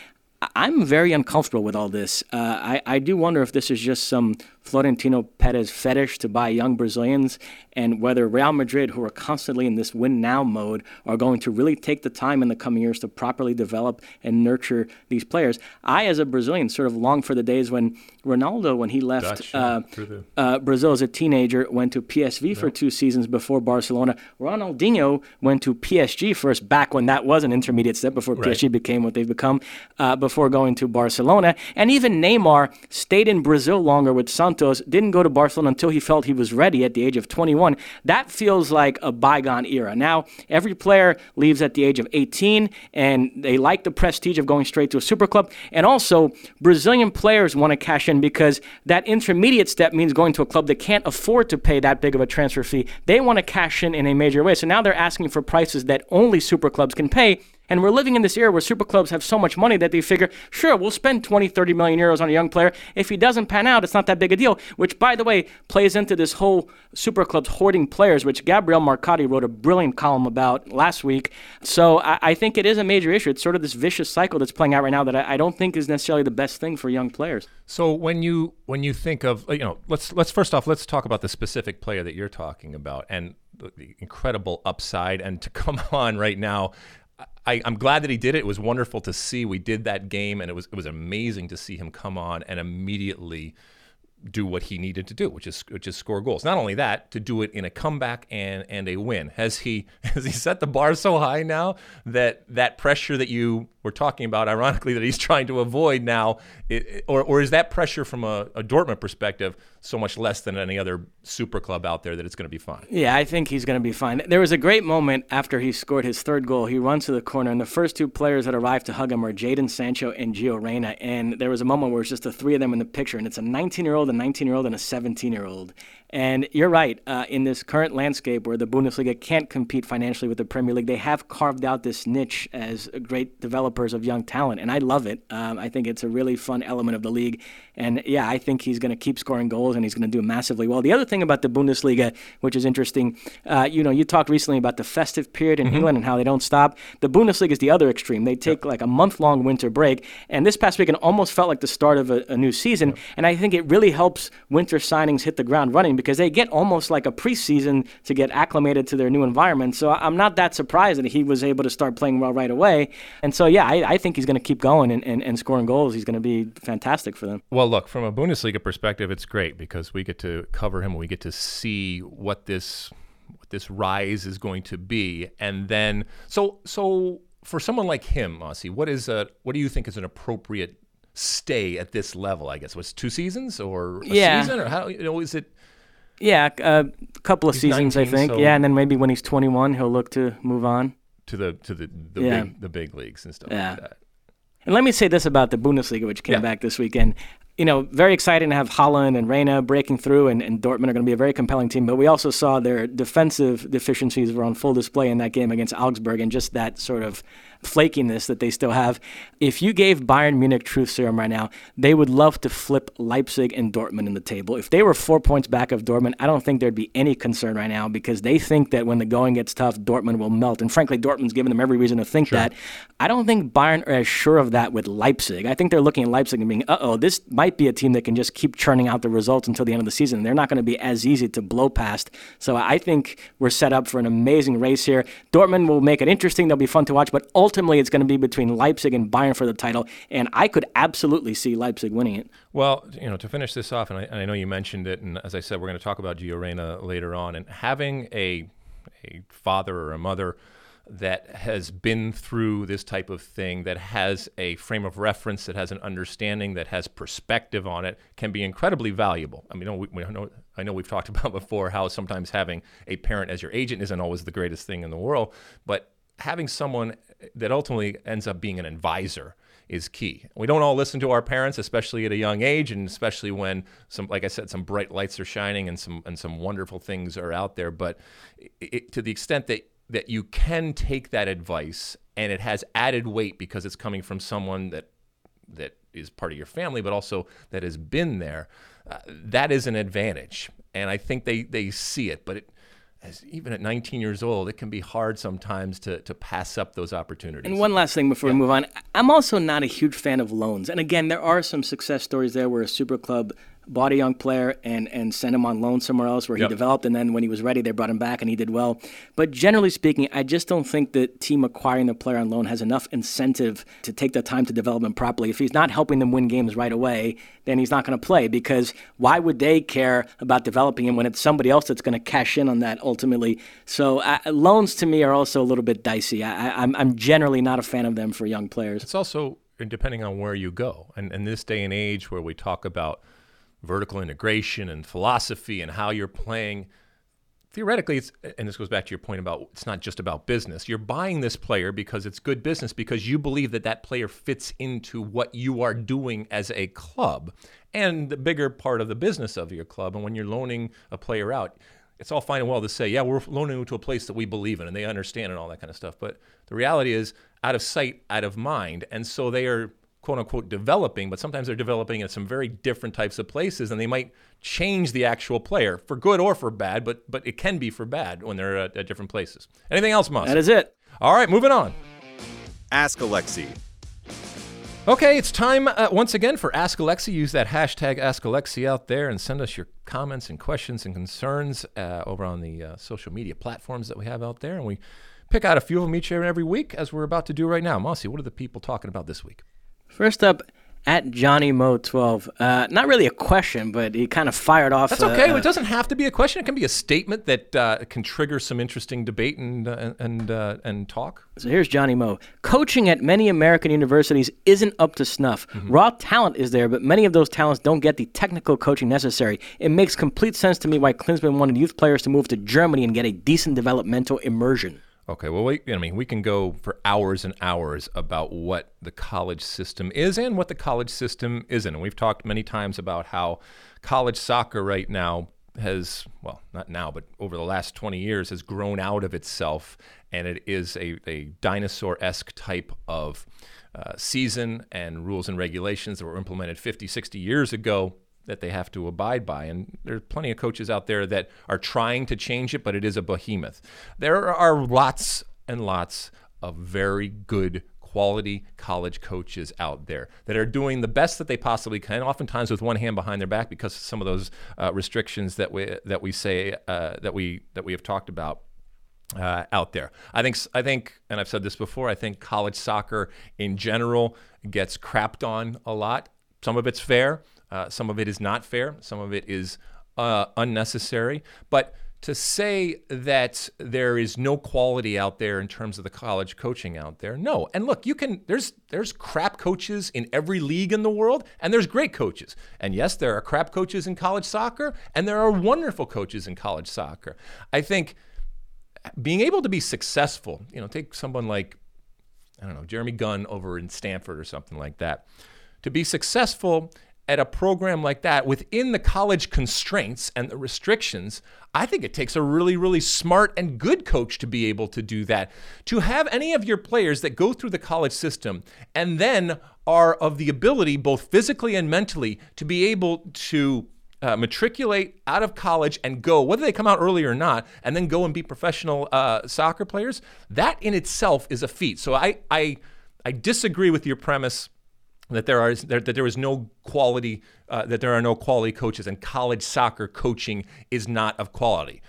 I'm very uncomfortable with all this. Uh, I, I do wonder if this is just some Florentino Perez fetish to buy young Brazilians, and whether Real Madrid, who are constantly in this win-now mode, are going to really take the time in the coming years to properly develop and nurture these players. I, as a Brazilian, sort of long for the days when Ronaldo, when he left Dutch, uh, the... uh, Brazil as a teenager, went to P S V for no. two seasons before Barcelona. Ronaldinho went to P S G first, back when that was an intermediate step, before right. P S G became what they've become, uh, before Before going to Barcelona. And even Neymar stayed in Brazil longer with Santos, didn't go to Barcelona until he felt he was ready at the age of twenty-one. That feels like a bygone era. Now, every player leaves at the age of eighteen, and they like the prestige of going straight to a super club. And also, Brazilian players want to cash in because that intermediate step means going to a club that can't afford to pay that big of a transfer fee. They want to cash in in a major way. So now they're asking for prices that only super clubs can pay. And we're living in this era where super clubs have so much money that they figure, sure, we'll spend twenty, thirty million euros on a young player. If he doesn't pan out, it's not that big a deal, which, by the way, plays into this whole super clubs hoarding players, which Gabriel Marcotti wrote a brilliant column about last week. So I, I think it is a major issue. It's sort of this vicious cycle that's playing out right now that I, I don't think is necessarily the best thing for young players. So when you when you think of, you know, let's let's first off, let's talk about the specific player that you're talking about and the, the incredible upside. And to come on right now, I, I'm glad that he did it. It was wonderful to see. We did that game, and it was it was amazing to see him come on and immediately do what he needed to do, which is which is score goals. Not only that, to do it in a comeback and, and a win. Has he has he set the bar so high now that that pressure that you were talking about, ironically, that he's trying to avoid now, it, or or is that pressure from a, a Dortmund perspective so much less than any other super club out there that it's going to be fine? Yeah, I think he's going to be fine. There was a great moment after he scored his third goal. He runs to the corner, and the first two players that arrived to hug him are Jadon Sancho and Gio Reyna, and there was a moment where it's just the three of them in the picture, and it's a nineteen-year-old, a nineteen-year-old, and a seventeen-year-old. And you're right, uh, in this current landscape where the Bundesliga can't compete financially with the Premier League, they have carved out this niche as great developers of young talent, and I love it. Um, I think it's a really fun element of the league. And yeah, I think he's going to keep scoring goals, and he's going to do massively well. The other thing about the Bundesliga, which is interesting, uh, you know, you talked recently about the festive period in mm-hmm. England and how they don't stop. The Bundesliga is the other extreme. They take yep. like a month-long winter break, and this past weekend almost felt like the start of a, a new season, yep. and I think it really helps winter signings hit the ground running, because they get almost like a preseason to get acclimated to their new environment. So I'm not that surprised that he was able to start playing well right away. And so, yeah, I, I think he's going to keep going and, and, and scoring goals. He's going to be fantastic for them. Well, look, from a Bundesliga perspective, it's great because we get to cover him. We get to see what this what this rise is going to be. And then, so so for someone like him, Mosse, what is a what do you think is an appropriate stay at this level? I guess was two seasons or a yeah. season or how you know is it? Yeah, a couple of he's seasons, nineteen, I think. So yeah, and then maybe when he's twenty-one, he'll look to move on to the to the the, yeah. big, the big leagues and stuff yeah. like that. And let me say this about the Bundesliga, which came yeah. back this weekend. You know, very exciting to have Haaland and Reyna breaking through, and, and Dortmund are going to be a very compelling team. But we also saw their defensive deficiencies were on full display in that game against Augsburg, and just that sort of flakiness that they still have. If you gave Bayern Munich truth serum right now, they would love to flip Leipzig and Dortmund in the table. If they were four points back of Dortmund, I don't think there'd be any concern right now, because they think that when the going gets tough, Dortmund will melt. And frankly, Dortmund's given them every reason to think sure. that. I don't think Bayern are as sure of that with Leipzig. I think they're looking at Leipzig and being, uh-oh, this might be a team that can just keep churning out the results until the end of the season. They're not going to be as easy to blow past. So I think we're set up for an amazing race here. Dortmund will make it interesting. They'll be fun to watch, but ultimately, Ultimately, it's going to be between Leipzig and Bayern for the title, and I could absolutely see Leipzig winning it. Well, you know, to finish this off, and I, and I know you mentioned it, and as I said, we're going to talk about Gio Reyna later on, and having a a father or a mother that has been through this type of thing, that has a frame of reference, that has an understanding, that has perspective on it, can be incredibly valuable. I mean, we, we know, I know we've talked about before how sometimes having a parent as your agent isn't always the greatest thing in the world, but having someone that ultimately ends up being an advisor is key. We don't all listen to our parents, especially at a young age, and especially when some, like I said, some bright lights are shining and some and some wonderful things are out there. But it, to the extent that that you can take that advice and it has added weight because it's coming from someone that that is part of your family, but also that has been there, uh, that is an advantage. And I think they they see it, but it. As even at nineteen years old, it can be hard sometimes to, to pass up those opportunities. And one last thing before yeah. we move on. I'm also not a huge fan of loans. And again, there are some success stories there where a super club bought a young player and, and sent him on loan somewhere else where yep. he developed, and then when he was ready, they brought him back and he did well. But generally speaking, I just don't think the team acquiring the player on loan has enough incentive to take the time to develop him properly. If he's not helping them win games right away, then he's not going to play, because why would they care about developing him when it's somebody else that's going to cash in on that ultimately? So uh, loans to me are also a little bit dicey. I, I'm, I'm generally not a fan of them for young players. It's also depending on where you go. And in this day and age where we talk about vertical integration and philosophy and how you're playing, theoretically, it's, and this goes back to your point about it's not just about business. You're buying this player because it's good business, because you believe that that player fits into what you are doing as a club and the bigger part of the business of your club. And when you're loaning a player out, it's all fine and well to say, yeah, we're loaning you to a place that we believe in and they understand and all that kind of stuff. But the reality is out of sight, out of mind. And so they are, quote unquote, developing, but sometimes they're developing at some very different types of places, and they might change the actual player for good or for bad, but but it can be for bad when they're at, at different places. Anything else, Moss? That is it. All right, moving on. Ask Alexi. Okay, it's time uh, once again for Ask Alexi. Use that hashtag Ask Alexi out there and send us your comments and questions and concerns uh, over on the uh, social media platforms that we have out there, and we pick out a few of them each and every week, as we're about to do right now. Mossy, what are the people talking about this week? First up, at Johnny Mo twelve. Uh, not really a question, but he kind of fired off. That's okay. Uh, it doesn't have to be a question. It can be a statement that uh, can trigger some interesting debate and uh, and uh, and talk. So here's Johnny Mo. Coaching at many American universities isn't up to snuff. Mm-hmm. Raw talent is there, but many of those talents don't get the technical coaching necessary. It makes complete sense to me why Klinsmann wanted youth players to move to Germany and get a decent developmental immersion. Okay, well, we, I mean, we can go for hours and hours about what the college system is and what the college system isn't. And we've talked many times about how college soccer right now has, well, not now, but over the last twenty years has grown out of itself, and it is a, a dinosaur-esque type of uh, season and rules and regulations that were implemented fifty, sixty years ago that they have to abide by. And there are plenty of coaches out there that are trying to change it, but it is a behemoth. There are lots and lots of very good quality college coaches out there that are doing the best that they possibly can, oftentimes with one hand behind their back because of some of those uh, restrictions that we that we say uh, that we that we have talked about uh, out there. I think I think, and I've said this before, I think college soccer in general gets crapped on a lot. Some of it's fair. Uh, some of it is not fair. Some of it is uh, unnecessary. But to say that there is no quality out there in terms of the college coaching out there, no. And look, you can. There's there's crap coaches in every league in the world, and there's great coaches. And yes, there are crap coaches in college soccer, and there are wonderful coaches in college soccer. I think being able to be successful, you know, take someone like, I don't know, Jeremy Gunn over in Stanford or something like that, to be successful at a program like that within the college constraints and the restrictions, I think it takes a really, really smart and good coach to be able to do that. To have any of your players that go through the college system and then are of the ability, both physically and mentally, to be able to uh, matriculate out of college and go, whether they come out early or not, and then go and be professional uh, soccer players, that in itself is a feat. So I, I, I disagree with your premise that there are that there is no quality, uh, that there are no quality coaches, and college soccer coaching is not of quality.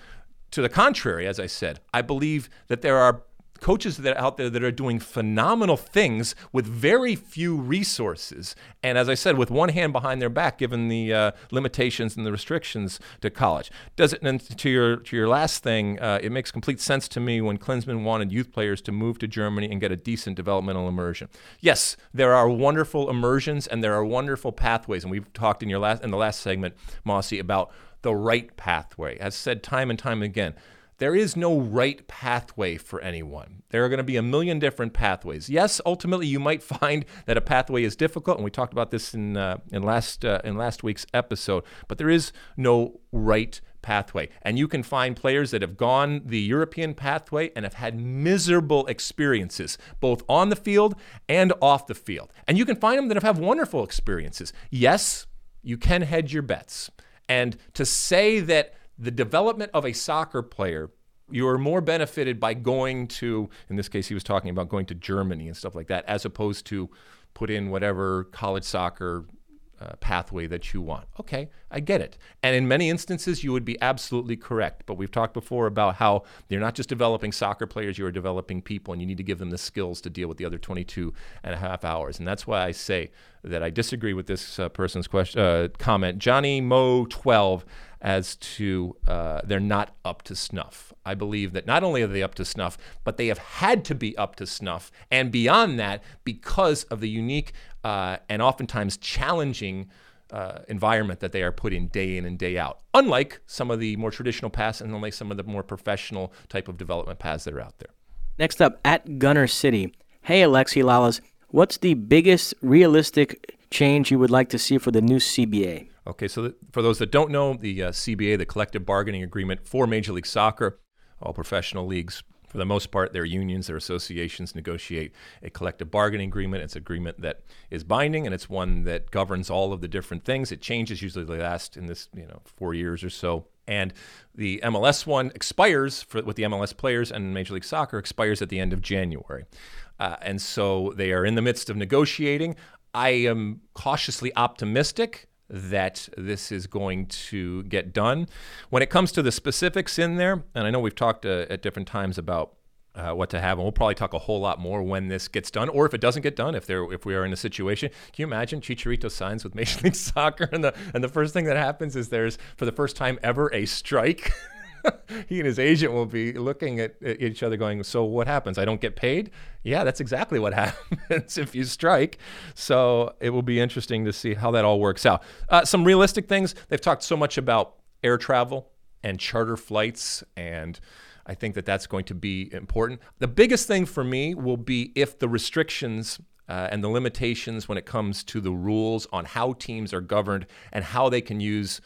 To the contrary, as I said, I believe that there are coaches that are out there that are doing phenomenal things with very few resources, and as I said, with one hand behind their back, given the uh, limitations and the restrictions to college. Does it? And to your to your last thing, uh, it makes complete sense to me when Klinsmann wanted youth players to move to Germany and get a decent developmental immersion. Yes, there are wonderful immersions and there are wonderful pathways, and we've talked in your last in the last segment, Mossy, about the right pathway. I've said time and time again, there is no right pathway for anyone. There are going to be a million different pathways. Yes, ultimately you might find that a pathway is difficult, and we talked about this in uh, in last uh, in last week's episode. But there is no right pathway, and you can find players that have gone the European pathway and have had miserable experiences, both on the field and off the field. And you can find them that have had wonderful experiences. Yes, you can hedge your bets, and to say that the development of a soccer player, you are more benefited by going to, in this case he was talking about going to Germany and stuff like that, as opposed to put in whatever college soccer uh, pathway that you want. Okay, I get it. And in many instances, you would be absolutely correct. But we've talked before about how you're not just developing soccer players, you are developing people, and you need to give them the skills to deal with the other twenty-two and a half hours. And that's why I say that I disagree with this uh, person's question, uh, comment. Johnny Mo twelve, as to uh, they're not up to snuff. I believe that not only are they up to snuff, but they have had to be up to snuff and beyond that because of the unique uh, and oftentimes challenging uh, environment that they are put in day in and day out, unlike some of the more traditional paths and unlike some of the more professional type of development paths that are out there. Next up, at Gunner City. Hey, Alexi Lalas, what's the biggest realistic change you would like to see for the new C B A? Okay, so th- for those that don't know, the uh, C B A, the collective bargaining agreement for Major League Soccer, all professional leagues, for the most part, their unions, their associations negotiate a collective bargaining agreement. It's an agreement that is binding, and it's one that governs all of the different things. It changes usually the last in this, you know, four years or so. And the M L S one expires for, with the M L S players, and Major League Soccer expires at the end of January. Uh, and so they are in the midst of negotiating. I am cautiously optimistic that this is going to get done. When it comes to the specifics in there, and I know we've talked uh, at different times about uh, what to have, and we'll probably talk a whole lot more when this gets done, or if it doesn't get done, if there, if we are in a situation. Can you imagine Chicharito signs with Major League Soccer, and the and the first thing that happens is there's, for the first time ever, a strike? He and his agent will be looking at, at each other going, so what happens? I don't get paid? Yeah, that's exactly what happens if you strike. So it will be interesting to see how that all works out. Uh, some realistic things. They've talked so much about air travel and charter flights, and I think that that's going to be important. The biggest thing for me will be if the restrictions uh, and the limitations when it comes to the rules on how teams are governed and how they can use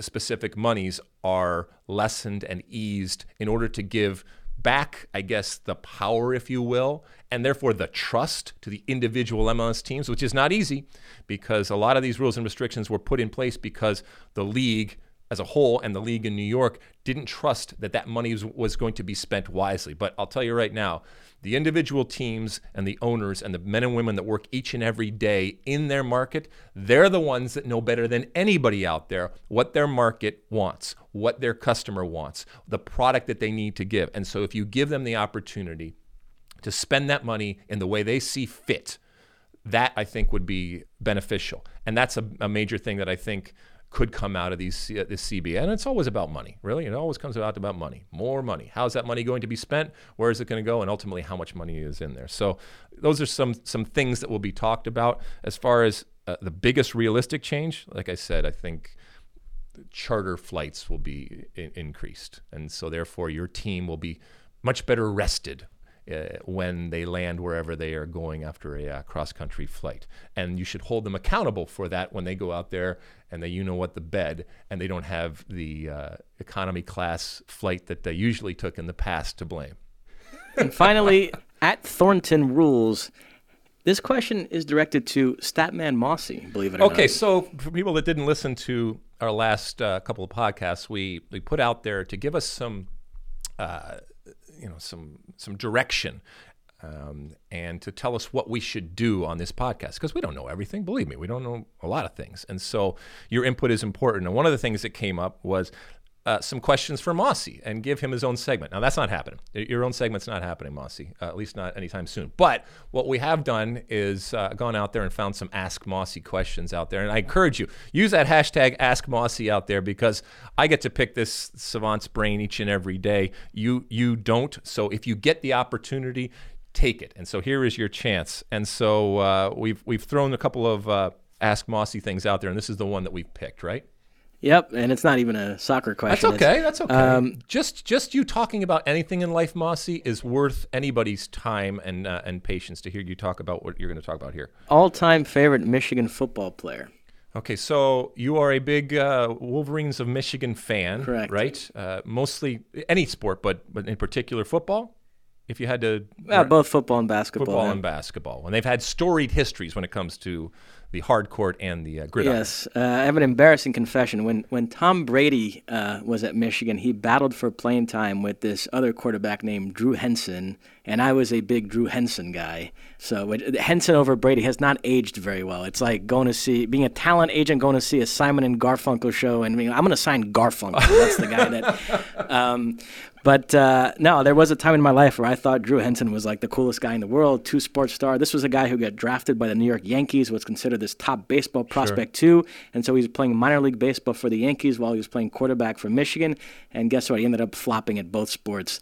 specific monies are lessened and eased in order to give back, I guess, the power, if you will, and therefore the trust to the individual M L S teams, which is not easy because a lot of these rules and restrictions were put in place because the league as a whole and the league in New York didn't trust that that money was, was going to be spent wisely. But I'll tell you right now, the individual teams and the owners and the men and women that work each and every day in their market, they're the ones that know better than anybody out there what their market wants, what their customer wants, the product that they need to give. And so if you give them the opportunity to spend that money in the way they see fit, that I think would be beneficial. And that's a, a major thing that I think could come out of these uh, this C B A. And it's always about money, really. It always comes out about money, more money. How's that money going to be spent? Where is it going to go? And ultimately, how much money is in there? So those are some some things that will be talked about. As far as uh, the biggest realistic change, like I said, I think charter flights will be in- increased. And so therefore, your team will be much better rested Uh, when they land wherever they are going after a uh, cross-country flight. And you should hold them accountable for that when they go out there and they, you know what, the bed, and they don't have the uh, economy class flight that they usually took in the past to blame. And finally, at Thornton Rules, this question is directed to Statman Mosse, believe it or okay, not. Okay, so for people that didn't listen to our last uh, couple of podcasts, we, we put out there to give us some uh, you know, some some direction um, and to tell us what we should do on this podcast, because we don't know everything. Believe me, we don't know a lot of things. And so your input is important. And one of the things that came up was uh, some questions for Mosse and give him his own segment. Now, that's not happening. Your own segment's not happening, Mosse, uh, at least not anytime soon. But what we have done is uh, gone out there and found some Ask Mosse questions out there. And I encourage you, use that hashtag Ask Mosse out there, because I get to pick this savant's brain each and every day. You you don't. So if you get the opportunity, take it. And so here is your chance. And so uh, we've we've thrown a couple of uh, Ask Mosse things out there, and this is the one that we've picked, right? Yep, and it's not even a soccer question. That's okay, that's okay. Um, just just you talking about anything in life, Mosse, is worth anybody's time and uh, and patience to hear you talk about what you're going to talk about here. All-time favorite Michigan football player. Okay, so you are a big uh, Wolverines of Michigan fan, correct? Right? Uh, mostly any sport, but, but in particular football? If you had to... Well, both football and basketball. Football yeah. and basketball. And they've had storied histories when it comes to the hard court and the uh, gridiron. Yes. Uh, I have an embarrassing confession. When when Tom Brady uh, was at Michigan, he battled for playing time with this other quarterback named Drew Henson, and I was a big Drew Henson guy. So it, Henson over Brady has not aged very well. It's like going to see... Being a talent agent, going to see a Simon and Garfunkel show, and being, I'm going to sign Garfunkel. That's the guy that... Um, But uh, no, there was a time in my life where I thought Drew Henson was like the coolest guy in the world, two sports star. This was a guy who got drafted by the New York Yankees, was considered this top baseball prospect sure. too. And so he was playing minor league baseball for the Yankees while he was playing quarterback for Michigan. And guess what? He ended up flopping at both sports.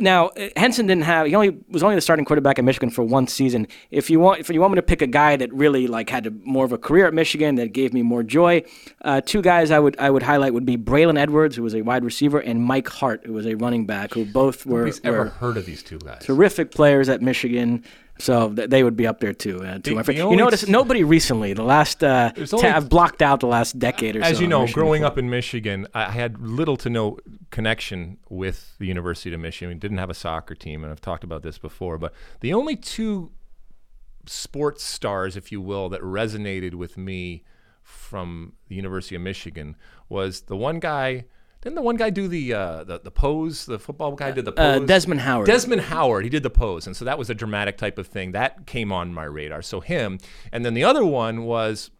Now, Henson didn't have, he only was only the starting quarterback at Michigan for one season. If you want if you want me to pick a guy that really like had a, more of a career at Michigan that gave me more joy, uh, two guys I would I would highlight would be Braylon Edwards, who was a wide receiver, and Mike Hart, who was a running back, who both were, were ever heard of these two guys. Terrific players at Michigan. So th- they would be up there too. Uh, to my friend. You notice nobody recently. The last uh, only, t- I've blocked out the last decade or as so. As you know, Michigan growing before. up in Michigan, I had little to no connection with the University of Michigan. We didn't have a soccer team, and I've talked about this before. But the only two sports stars, if you will, that resonated with me from the University of Michigan was the one guy. Didn't the one guy do the, uh, the the pose? The football guy did the pose? Uh, Desmond Howard. Desmond Howard. He did the pose. And so that was a dramatic type of thing. That came on my radar. So him. And then the other one was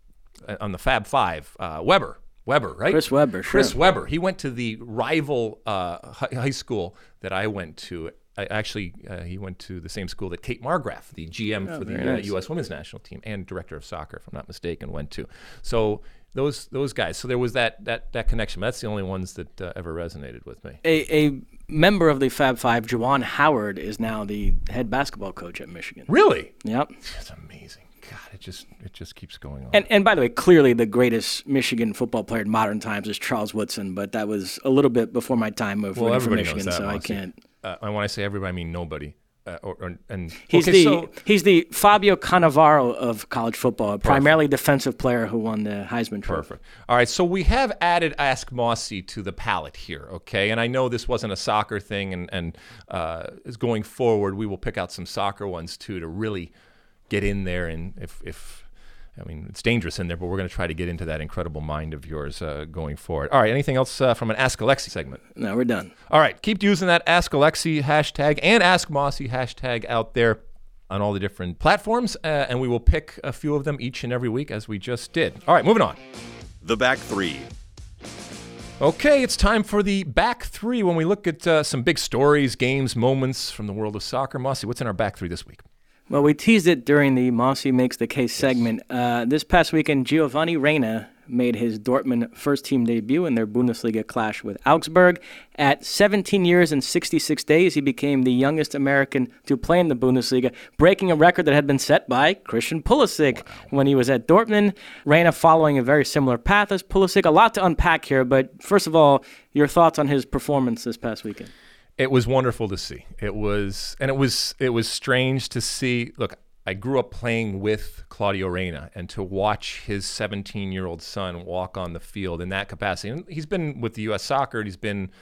uh, on the Fab Five, uh, Weber. Weber, right? Chris Weber. Sure. Chris Weber. He went to the rival uh, high school that I went to. I actually, uh, he went to the same school that Kate Margraf, the G M oh, for the nice. U S Women's National Team and director of soccer, if I'm not mistaken, went to. So... Those those guys. So there was that that, that connection. That's the only ones that uh, ever resonated with me. A, a member of the Fab Five, Juwan Howard, is now the head basketball coach at Michigan. Really? Yep. That's amazing. God, it just it just keeps going on. And and by the way, clearly the greatest Michigan football player in modern times is Charles Woodson, but that was a little bit before my time of well, everybody Michigan, knows that, so honestly. I can't. Uh, and when I say everybody, I mean nobody. Uh, or, or, and he's okay, the so, he's the Fabio Cannavaro of college football, a primarily defensive player who won the Heisman Trophy. Perfect. All right, so we have added Ask Mosse to the palette here, okay? And I know this wasn't a soccer thing, and and uh, is going forward, we will pick out some soccer ones too to really get in there. And if if I mean it's dangerous in there, but we're going to try to get into that incredible mind of yours uh, going forward. All right, anything else uh, from an Ask Alexi segment? No, we're done. All right, keep using that Ask Alexi hashtag and Ask Mosse hashtag out there on all the different platforms, uh, and we will pick a few of them each and every week as we just did. All right, moving on. The Back Three. Okay, it's time for the Back Three when we look at uh, some big stories, games, moments from the world of soccer. Mosse, what's in our Back Three this week? Well, we teased it during the Mosse Makes the Case segment. Yes. Uh, this past weekend, Giovanni Reyna made his Dortmund first-team debut in their Bundesliga clash with Augsburg. At seventeen years and sixty-six days, he became the youngest American to play in the Bundesliga, breaking a record that had been set by Christian Pulisic wow. when he was at Dortmund. Reyna following a very similar path as Pulisic. A lot to unpack here, but first of all, your thoughts on his performance this past weekend? It was wonderful to see. It was, and it was, it was strange to see. Look, I grew up playing with Claudio Reyna, and to watch his seventeen-year-old son walk on the field in that capacity. And he's been with the U S soccer, and he's been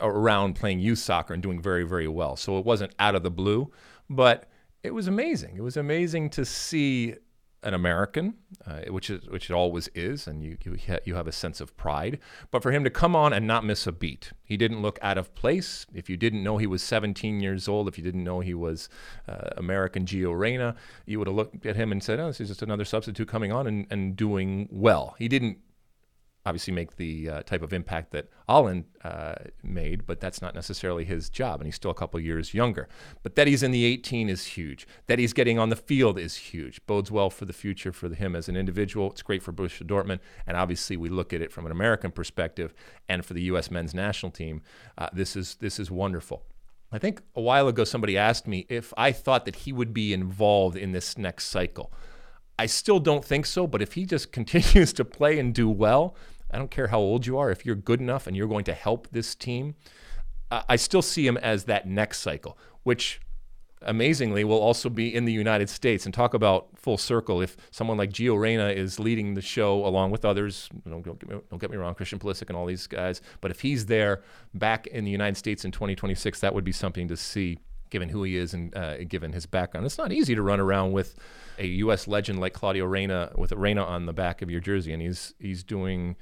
around playing youth soccer and doing very, very well. So it wasn't out of the blue, but it was amazing. It was amazing to see an American, uh, which is which it always is, and you you, ha- you have a sense of pride. But for him to come on and not miss a beat, he didn't look out of place. If you didn't know he was seventeen years old, if you didn't know he was uh, American Gio Reyna, you would have looked at him and said, "Oh, this is just another substitute coming on and, and doing well." He didn't obviously make the uh, type of impact that Haaland uh, made, but that's not necessarily his job, and he's still a couple years younger. But that he's in the eighteen is huge. That he's getting on the field is huge. Bodes well for the future for him as an individual. It's great for Borussia Dortmund, and obviously we look at it from an American perspective, and for the U S men's national team, uh, this is this is wonderful. I think a while ago somebody asked me if I thought that he would be involved in this next cycle. I still don't think so, but if he just continues to play and do well, I don't care how old you are, if you're good enough and you're going to help this team, uh, I still see him as that next cycle, which amazingly will also be in the United States. And talk about full circle, if someone like Gio Reyna is leading the show along with others, don't, don't, get, me, don't get me wrong, Christian Pulisic and all these guys, but if he's there back in the United States in twenty twenty-six, that would be something to see, given who he is and uh, given his background. It's not easy to run around with a U S legend like Claudio Reyna, with Reyna on the back of your jersey, and he's he's doing...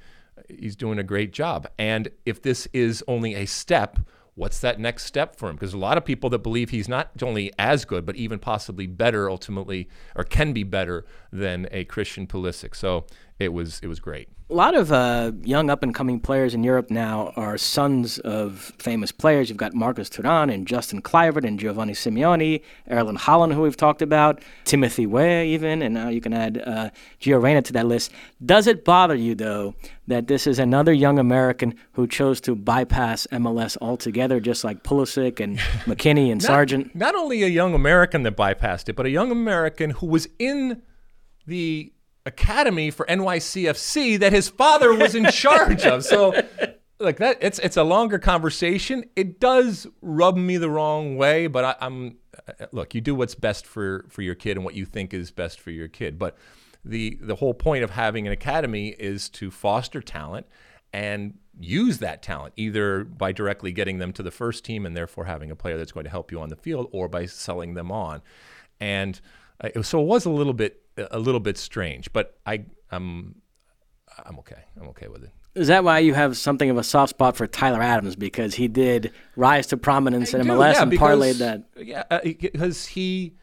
He's doing a great job. And if this is only a step, what's that next step for him? Because a lot of people that believe he's not only as good, but even possibly better ultimately, or can be better than a Christian Pulisic. So it was it was great. A lot of uh, young up-and-coming players in Europe now are sons of famous players. You've got Marcus Thuram and Justin Kluivert and Giovanni Simeone, Erling Haaland, who we've talked about, Timothy Weah even, and now you can add uh, Gio Reyna to that list. Does it bother you, though, that this is another young American who chose to bypass M L S altogether, just like Pulisic and McKinney and not, Sargent? Not only a young American that bypassed it, but a young American who was in the academy for N Y C F C that his father was in charge of. So like that, it's it's a longer conversation. It does rub me the wrong way, but I, I'm look, you do what's best for, for your kid and what you think is best for your kid. But the the whole point of having an academy is to foster talent and use that talent, either by directly getting them to the first team and therefore having a player that's going to help you on the field, or by selling them on. And uh, it was, so it was a little bit a little bit strange, but I I'm I'm okay. I'm okay with it. Is that why you have something of a soft spot for Tyler Adams, because he did rise to prominence I in M L S do, yeah, and because, parlayed that? Yeah, uh, because he,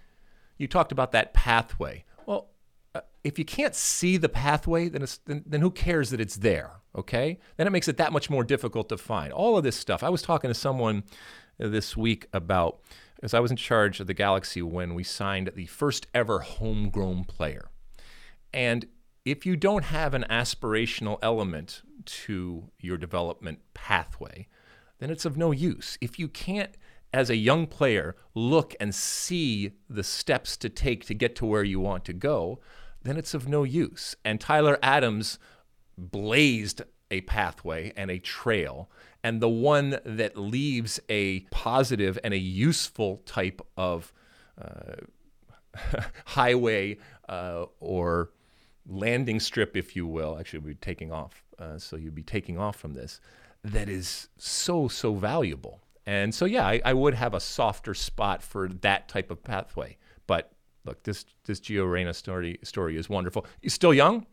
you talked about that pathway. Well, uh, if you can't see the pathway, then, it's, then then who cares that it's there? Okay, then it makes it that much more difficult to find. All of this stuff. I was talking to someone this week about, because I was in charge of the Galaxy when we signed the first ever homegrown player, and if you don't have an aspirational element to your development pathway, then it's of no use. If you can't, as a young player, look and see the steps to take to get to where you want to go, then it's of no use. And Tyler Adams blazed a pathway and a trail, and the one that leaves a positive and a useful type of uh, highway uh, or landing strip, if you will. Actually, we're taking off. Uh, so you'd be taking off from this. That is so, so valuable. And so, yeah, I, I would have a softer spot for that type of pathway. But look, this this Gio Reyna story, story is wonderful. He's still young.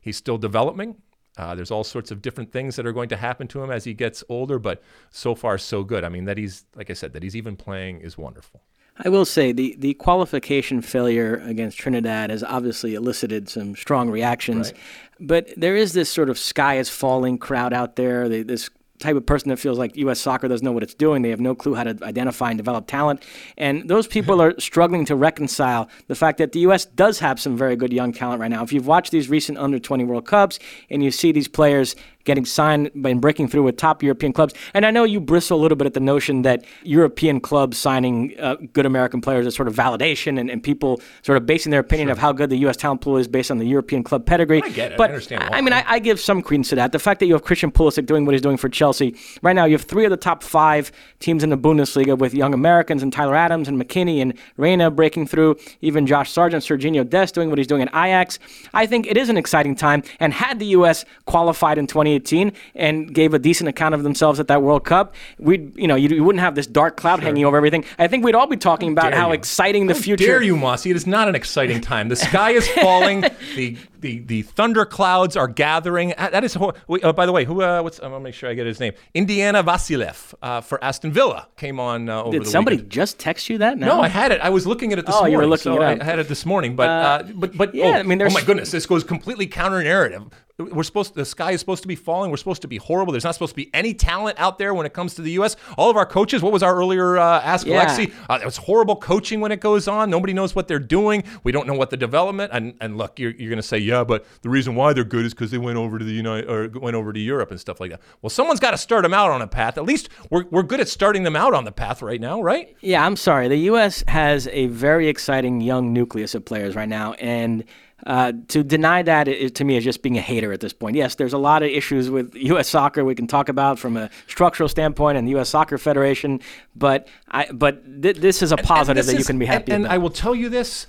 He's still developing. Uh, there's all sorts of different things that are going to happen to him as he gets older. But so far, so good. I mean, that he's, like I said, that he's even playing is wonderful. I will say the, the qualification failure against Trinidad has obviously elicited some strong reactions, right. But there is this sort of sky is falling crowd out there, they, this type of person that feels like U S soccer doesn't know what it's doing. They have no clue how to identify and develop talent. And those people are struggling to reconcile the fact that the U S does have some very good young talent right now. If you've watched these recent under twenty World Cups and you see these players getting signed and breaking through with top European clubs. And I know you bristle a little bit at the notion that European clubs signing uh, good American players is sort of validation and, and people sort of basing their opinion sure. of how good the U S talent pool is based on the European club pedigree. I get it. But I understand why. I mean, I, I give some credence to that. The fact that you have Christian Pulisic doing what he's doing for Chelsea. Right now, you have three of the top five teams in the Bundesliga with young Americans and Tyler Adams and McKinney and Reyna breaking through. Even Josh Sargent, Serginho Dest doing what he's doing at Ajax. I think it is an exciting time. And had the U S qualified in twenty eighteen and gave a decent account of themselves at that World Cup, we'd, you know, you, you wouldn't have this dark cloud sure. hanging over everything. I think we'd all be talking how about how you. exciting the how future. Dare you, Mosse? It is not an exciting time. The sky is falling. the the the thunder clouds are gathering. That is. Oh, by the way, who? Uh, what's? I'm gonna make sure I get his name. Indiana Vasilev uh, for Aston Villa came on uh, over. Did the somebody weekend. just text you that? No? no, I had it. I was looking at it this oh, morning. Oh, you were looking so at it. I had it this morning, but uh, uh, but but yeah, oh, I mean, oh my goodness, this goes completely counter narrative. We're supposed to, the sky is supposed to be falling. We're supposed to be horrible. There's not supposed to be any talent out there when it comes to the U S. All of our coaches, what was our earlier uh, Ask yeah. Alexi? Uh, it's horrible coaching when it goes on. Nobody knows what they're doing. We don't know what the development. And and look, you're you're going to say, yeah, but the reason why they're good is because they went over to the United or went over to Europe and stuff like that. Well, someone's got to start them out on a path. At least we're we're good at starting them out on the path right now, right? Yeah, I'm sorry. The U S has a very exciting young nucleus of players right now, and Uh, to deny that, it, to me, is just being a hater at this point. Yes, there's a lot of issues with U S soccer we can talk about from a structural standpoint and the U S Soccer Federation, but I, but th- this is a positive that is, you can be happy and, about. And I will tell you this,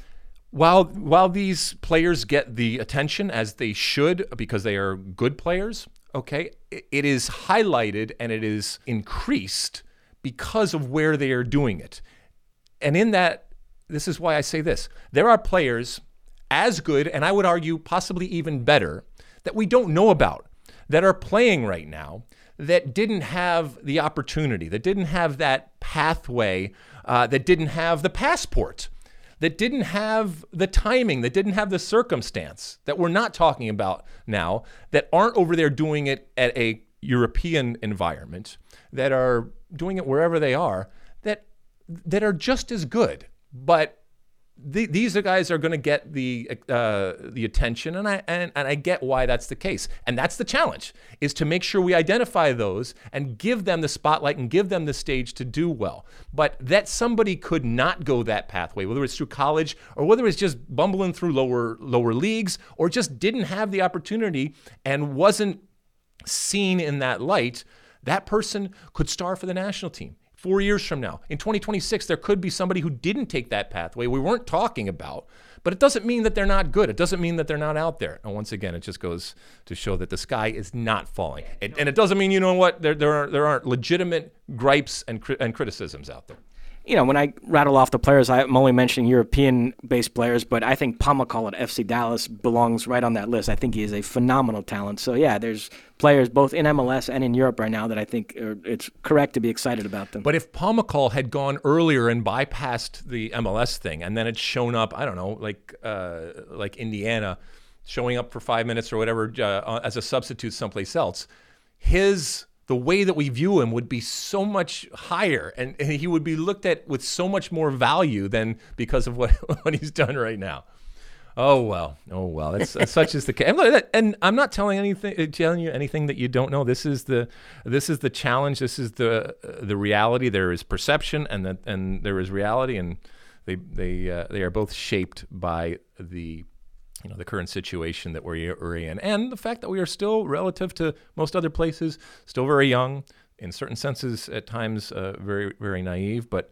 while while these players get the attention, as they should, because they are good players, okay, it, it is highlighted and it is increased because of where they are doing it. And in that, this is why I say this, there are players as good, and I would argue possibly even better, that we don't know about, that are playing right now, that didn't have the opportunity, that didn't have that pathway, uh, that didn't have the passport, that didn't have the timing, that didn't have the circumstance, that we're not talking about now, that aren't over there doing it at a European environment, that are doing it wherever they are, that that are just as good, but The, these are guys are going to get the uh, the attention, and I and, and I get why that's the case, and that's the challenge, is to make sure we identify those and give them the spotlight and give them the stage to do well. But that somebody could not go that pathway, whether it's through college or whether it's just bumbling through lower lower leagues or just didn't have the opportunity and wasn't seen in that light, that person could star for the national team. four years from now. In twenty twenty-six, there could be somebody who didn't take that pathway we weren't talking about, but it doesn't mean that they're not good. It doesn't mean that they're not out there. And once again, it just goes to show that the sky is not falling. It, and it doesn't mean, you know what, there there, are, there aren't legitimate gripes and, cri- and criticisms out there. You know, when I rattle off the players, I'm only mentioning European-based players, but I think Pomacall at F C Dallas belongs right on that list. I think he is a phenomenal talent. So, yeah, there's players both in M L S and in Europe right now that I think are, it's correct to be excited about them. But if Pomacall had gone earlier and bypassed the M L S thing and then it's shown up, I don't know, like uh, like Indiana, showing up for five minutes or whatever uh, as a substitute someplace else, his... the way that we view him would be so much higher, and, and he would be looked at with so much more value than because of what, what he's done right now. Oh well, oh well. That's, that's such is the case. And, and I'm not telling anything, telling you anything that you don't know. This is the, this is the challenge. This is the uh, the reality. There is perception, and that and there is reality, and they they uh, they are both shaped by the. You know, the current situation that we're, we're in, and the fact that we are still, relative to most other places, still very young, in certain senses at times uh, very, very naive. But,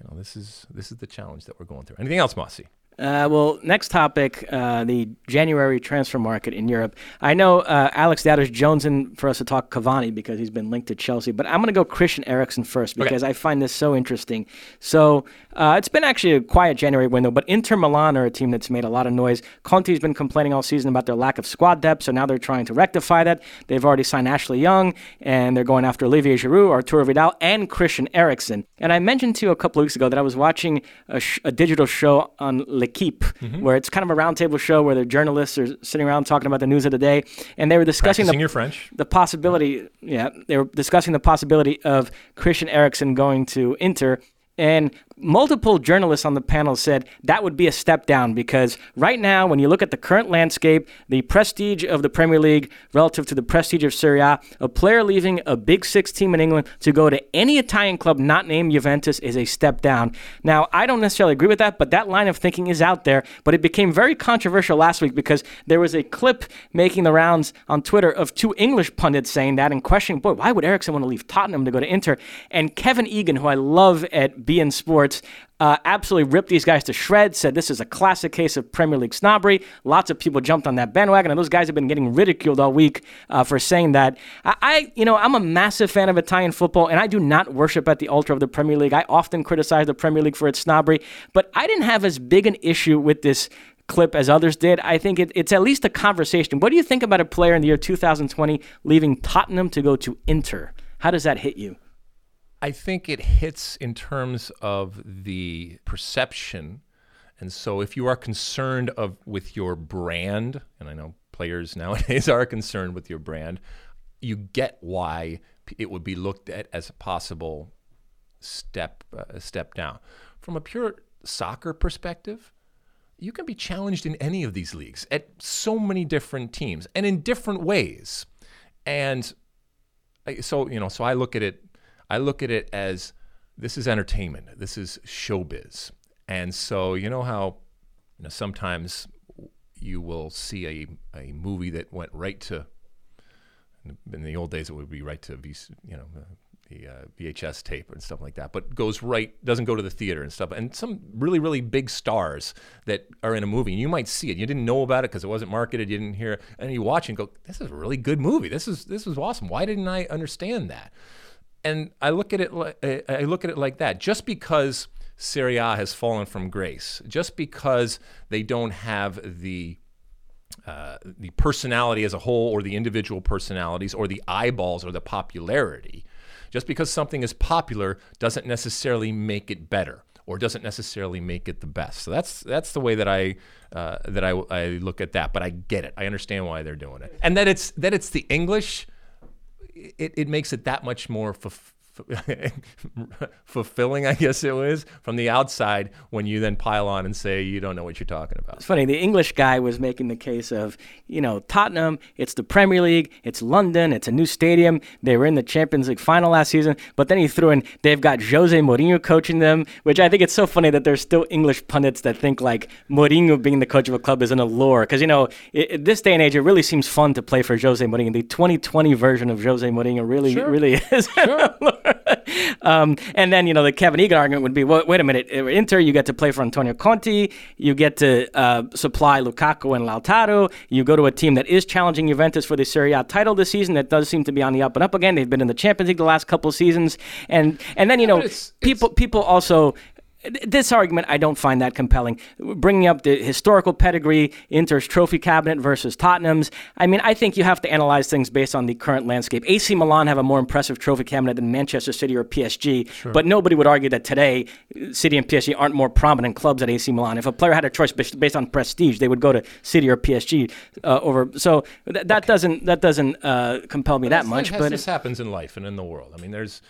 you know, this is this is the challenge that we're going through. Anything else, Mosse? Uh, well, next topic, uh, the January transfer market in Europe. I know uh, Alex Dowder's jonesing for us to talk Cavani because he's been linked to Chelsea, but I'm going to go Christian Eriksen first because okay. I find this so interesting. So uh, it's been actually a quiet January window, but Inter Milan are a team that's made a lot of noise. Conte's been complaining all season about their lack of squad depth, so now they're trying to rectify that. They've already signed Ashley Young, and they're going after Olivier Giroud, Arturo Vidal, and Christian Eriksen. And I mentioned to you a couple of weeks ago that I was watching a, sh- a digital show on L'Equipe, mm-hmm. where it's kind of a roundtable show where the journalists are sitting around talking about the news of the day, and they were discussing the, your French. the possibility. Yeah, they were discussing the possibility of Christian Eriksen going to Inter, and multiple journalists on the panel said that would be a step down because right now, when you look at the current landscape, the prestige of the Premier League relative to the prestige of Serie A, a player leaving a Big Six team in England to go to any Italian club not named Juventus is a step down. Now, I don't necessarily agree with that, but that line of thinking is out there. But it became very controversial last week because there was a clip making the rounds on Twitter of two English pundits saying that and questioning, boy, why would Eriksen want to leave Tottenham to go to Inter? And Kevin Egan, who I love at B N Sports, Uh, absolutely ripped these guys to shreds, said this is a classic case of Premier League snobbery. Lots of people jumped on that bandwagon, and those guys have been getting ridiculed all week uh, for saying that. I, I, you know, I'm a massive fan of Italian football, and I do not worship at the altar of the Premier League. I often criticize the Premier League for its snobbery, but I didn't have as big an issue with this clip as others did. I think it, it's at least a conversation. What do you think about a player in the year two thousand twenty leaving Tottenham to go to Inter? How does that hit you? I think it hits in terms of the perception. And so if you are concerned of with your brand, and I know players nowadays are concerned with your brand, you get why it would be looked at as a possible step uh, step down. From a pure soccer perspective, you can be challenged in any of these leagues at so many different teams and in different ways. And so, you know, so I look at it I look at it as this is entertainment. This is showbiz. And so you know how you know, sometimes you will see a, a movie that went right to, in the old days it would be right to v, you know the uh, V H S tape and stuff like that, but goes right, doesn't go to the theater and stuff. And some really, really big stars that are in a movie, and you might see it. You didn't know about it because it wasn't marketed. You didn't hear it. And you watch and go, this is a really good movie. This is this was awesome. Why didn't I understand that? And I look at it like I look at it like that. Just because Serie A has fallen from grace, just because they don't have the uh, the personality as a whole, or the individual personalities, or the eyeballs, or the popularity, just because something is popular doesn't necessarily make it better, or doesn't necessarily make it the best. So that's that's the way that I uh, that I, I look at that. But I get it. I understand why they're doing it, and that it's that it's the English. It, it makes it that much more f- f- fulfilling, I guess it was, from the outside when you then pile on and say you don't know what you're talking about. It's funny. The English guy was making the case of, you know, Tottenham, it's the Premier League, it's London, it's a new stadium. They were in the Champions League final last season, but then he threw in, they've got Jose Mourinho coaching them, which I think it's so funny that there's still English pundits that think like Mourinho being the coach of a club is an allure. Because, you know, it, this day and age, it really seems fun to play for Jose Mourinho. The twenty twenty version of Jose Mourinho really, sure. really is sure. an allure. um, and then, you know, the Kevin Egan argument would be, well, wait a minute, Inter, you get to play for Antonio Conte, you get to uh, supply Lukaku and Lautaro, you go to a team that is challenging Juventus for the Serie A title this season, that does seem to be on the up and up again. They've been in the Champions League the last couple of seasons. And, and then, you know, it's, people it's... people also... This argument, I don't find that compelling. Bringing up the historical pedigree, Inter's trophy cabinet versus Tottenham's. I mean, I think you have to analyze things based on the current landscape. A C Milan have a more impressive trophy cabinet than Manchester City or P S G, sure. But nobody would argue that today City and P S G aren't more prominent clubs at A C Milan. If a player had a choice based on prestige, they would go to City or P S G uh, over. So th- that okay. doesn't that doesn't uh, compel me but that much. Has, but this happens in life and in the world. I mean, there's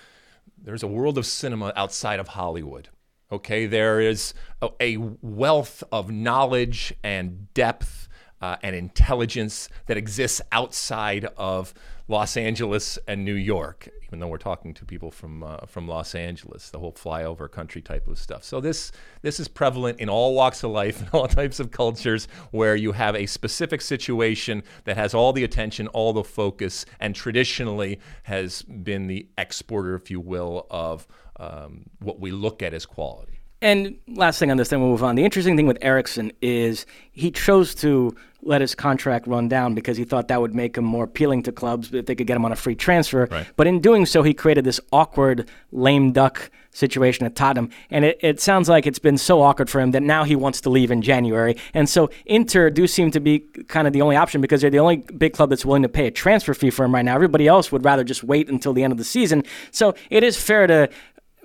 there's a world of cinema outside of Hollywood. Okay, there is a wealth of knowledge and depth uh, and intelligence that exists outside of Los Angeles and New York, even though we're talking to people from uh, from Los Angeles, the whole flyover country type of stuff. So this this is prevalent in all walks of life and all types of cultures, where you have a specific situation that has all the attention, all the focus, and traditionally has been the exporter, if you will, of Um, what we look at as quality. And last thing on this, then we'll move on. The interesting thing with Eriksen is he chose to let his contract run down because he thought that would make him more appealing to clubs if they could get him on a free transfer. Right. But in doing so, he created this awkward lame duck situation at Tottenham. And it, it sounds like it's been so awkward for him that now he wants to leave in January. And so Inter do seem to be kind of the only option because they're the only big club that's willing to pay a transfer fee for him right now. Everybody else would rather just wait until the end of the season. So it is fair to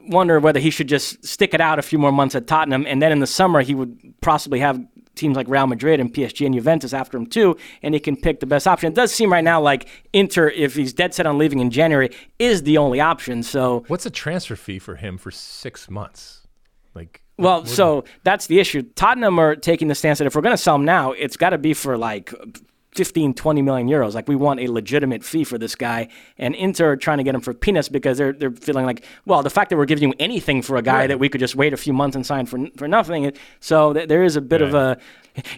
wonder whether he should just stick it out a few more months at Tottenham, and then in the summer he would possibly have teams like Real Madrid and P S G and Juventus after him too, and he can pick the best option. It does seem right now like Inter, if he's dead set on leaving in January, is the only option. So what's a transfer fee for him for six months? Like, well, so he... that's the issue. Tottenham are taking the stance that if we're going to sell him now, it's got to be for like fifteen, twenty million euros. Like, we want a legitimate fee for this guy. And Inter are trying to get him for peanuts because they're they're feeling like, well, the fact that we're giving you anything for a guy right. that we could just wait a few months and sign for for nothing. So th- there is a bit right. of a,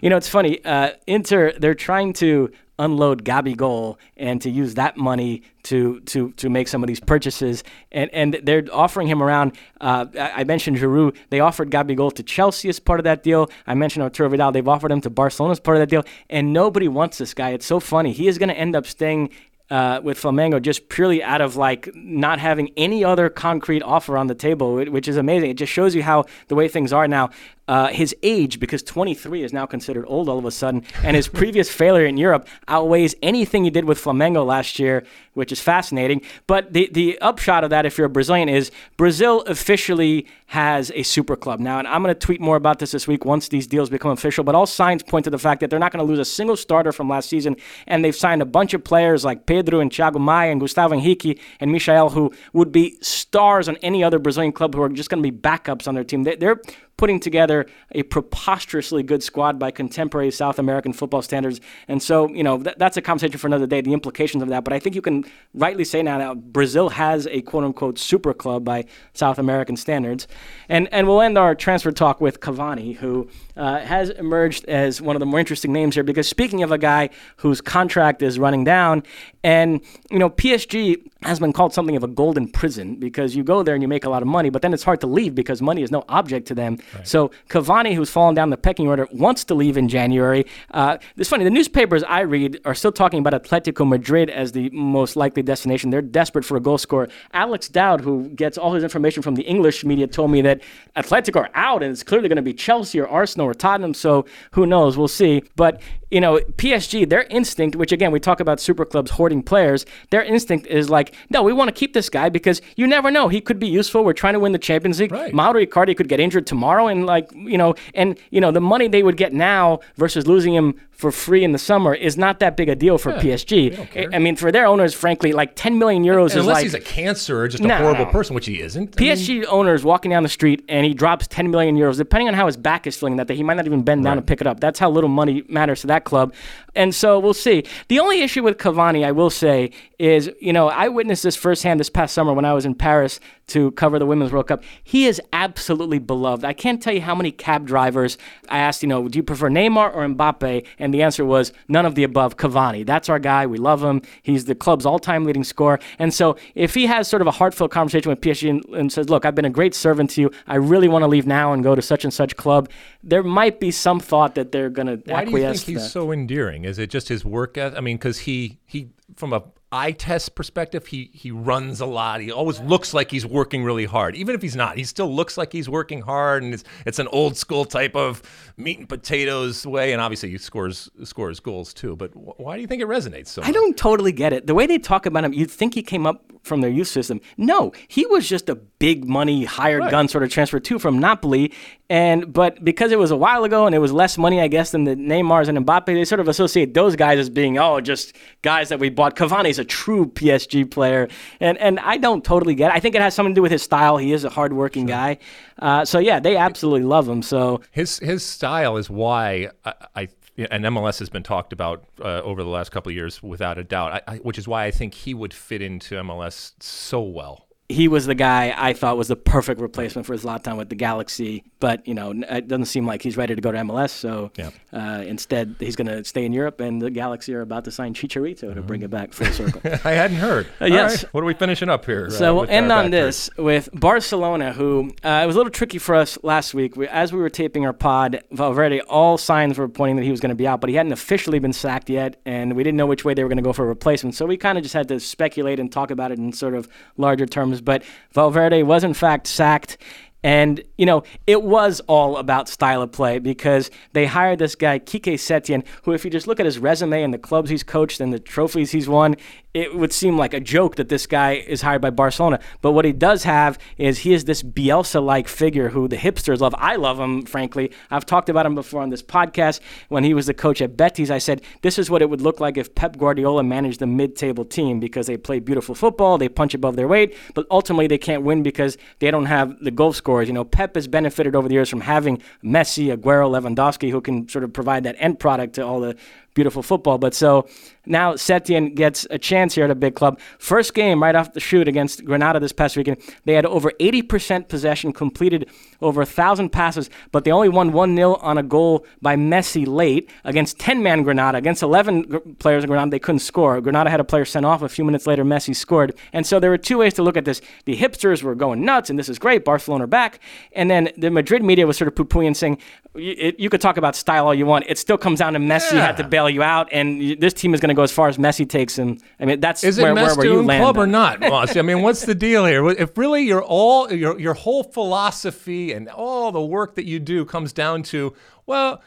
you know, it's funny. Uh, Inter, they're trying to unload Gabigol and to use that money to to to make some of these purchases. And and they're offering him around. Uh, I, I mentioned Giroud. They offered Gabigol to Chelsea as part of that deal. I mentioned Arturo Vidal. They've offered him to Barcelona as part of that deal. And nobody wants this guy. It's so funny. He is going to end up staying Uh, with Flamengo just purely out of like not having any other concrete offer on the table, which is amazing. It just shows you how the way things are now. Uh, his age, because twenty-three is now considered old all of a sudden, and his previous failure in Europe outweighs anything he did with Flamengo last year, which is fascinating. But the, the upshot of that, if you're a Brazilian, is Brazil officially has a super club now. And I'm going to tweet more about this this week once these deals become official. But all signs point to the fact that they're not going to lose a single starter from last season. And they've signed a bunch of players like Pedro and Thiago Maia and Gustavo Henrique and Michael, who would be stars on any other Brazilian club, who are just going to be backups on their team. They, they're putting together a preposterously good squad by contemporary South American football standards. And so, you know, th- that's a conversation for another day, the implications of that. But I think you can rightly say now that Brazil has a quote-unquote super club by South American standards. And and we'll end our transfer talk with Cavani, who uh, has emerged as one of the more interesting names here, because speaking of a guy whose contract is running down, and, you know, P S G has been called something of a golden prison, because you go there and you make a lot of money, but then it's hard to leave because money is no object to them. Right. So Cavani, who's fallen down the pecking order, wants to leave in January. Uh, it's funny, the newspapers I read are still talking about Atletico Madrid as the most likely destination. They're desperate for a goal scorer. Alex Dowd, who gets all his information from the English media, told me that Atletico are out, and it's clearly going to be Chelsea or Arsenal or Tottenham, so who knows, we'll see. But, you know, P S G, their instinct, which again, we talk about super clubs hoarding players, their instinct is like, no, we want to keep this guy because you never know. He could be useful. We're trying to win the Champions League. Right. Mauro Icardi could get injured tomorrow, and like, you know, and you know, the money they would get now versus losing him for free in the summer is not that big a deal for yeah, P S G. I, I mean, for their owners, frankly, like ten million euros and, and is unless like... Unless he's a cancer or just a no, horrible no. person, which he isn't. P S G I mean, owners walking down the street and he drops ten million euros, depending on how his back is feeling that day, he might not even bend right. down and pick it up. That's how little money matters to that club. And so we'll see. The only issue with Cavani, I will say, is, you know, I witnessed this firsthand this past summer when I was in Paris to cover the Women's World Cup. He is absolutely beloved. I can't tell you how many cab drivers I asked, you know, do you prefer Neymar or Mbappe? And And the answer was none of the above. Cavani, that's our guy. We love him. He's the club's all-time leading scorer. And so if he has sort of a heartfelt conversation with P S G and, and says, look, I've been a great servant to you. I really want to leave now and go to such and such club, there might be some thought that they're going to acquiesce. Why do you think he's that. so endearing? Is it just his work ethic? I mean, because he, he, from a eye test perspective, he he runs a lot. He always looks like he's working really hard. Even if he's not, he still looks like he's working hard, and it's, it's an old school type of meat and potatoes way, and obviously he scores scores goals too. But wh- why do you think it resonates so much? I don't totally get it. The way they talk about him, you'd think he came up from their youth system. No, he was just a big money, hired right. gun sort of transfer too from Napoli. And but because it was a while ago and it was less money, I guess, than the Neymars and Mbappe, they sort of associate those guys as being, oh, just guys that we bought. Cavani's a true P S G player. And and I don't totally get it. I think it has something to do with his style. He is a hardworking sure. guy. Uh, so, yeah, they absolutely love him. So his his style is why I, I and M L S has been talked about uh, over the last couple of years, without a doubt, I, I, which is why I think he would fit into M L S so well. He was the guy I thought was the perfect replacement for Zlatan with the Galaxy, but you know, it doesn't seem like he's ready to go to M L S, so yeah. uh, instead he's going to stay in Europe, and the Galaxy are about to sign Chicharito mm-hmm. to bring it back full circle. I hadn't heard. Uh, yes. Right. What are we finishing up here? So uh, we'll end on this three. with Barcelona, who uh, it was a little tricky for us last week. We, as we were taping our pod, Valverde, all signs were pointing that he was going to be out, but he hadn't officially been sacked yet, and we didn't know which way they were going to go for a replacement, so we kind of just had to speculate and talk about it in sort of larger terms. But Valverde was, in fact, sacked. And, you know, it was all about style of play because they hired this guy, Quique Setien, who, if you just look at his resume and the clubs he's coached and the trophies he's won, it would seem like a joke that this guy is hired by Barcelona. But what he does have is he is this Bielsa-like figure who the hipsters love. I love him, frankly. I've talked about him before on this podcast. When he was the coach at Betis, I said, this is what it would look like if Pep Guardiola managed the mid-table team because they play beautiful football, they punch above their weight, but ultimately they can't win because they don't have the goal scorer. You know, Pep has benefited over the years from having Messi, Aguero, Lewandowski, who can sort of provide that end product to all the beautiful football. But so now Setien gets a chance here at a big club. First game right off the shoot against Granada this past weekend, they had over eighty percent possession, completed over one thousand passes, but they only won one nil on a goal by Messi late against ten-man Granada. Against eleven players in Granada, they couldn't score. Granada had a player sent off. A few minutes later, Messi scored. And so there were two ways to look at this. The hipsters were going nuts, and this is great, Barcelona back. And then the Madrid media was sort of poo-pooing and saying, you could talk about style all you want. It still comes down to Messi yeah. had to bail you out, and this team is going to go as far as Messi takes him. I mean, that's is where, it where, where you land. Is it club or not, Mosse? I mean, what's the deal here? If really your all your your whole philosophy and all the work that you do comes down to, well,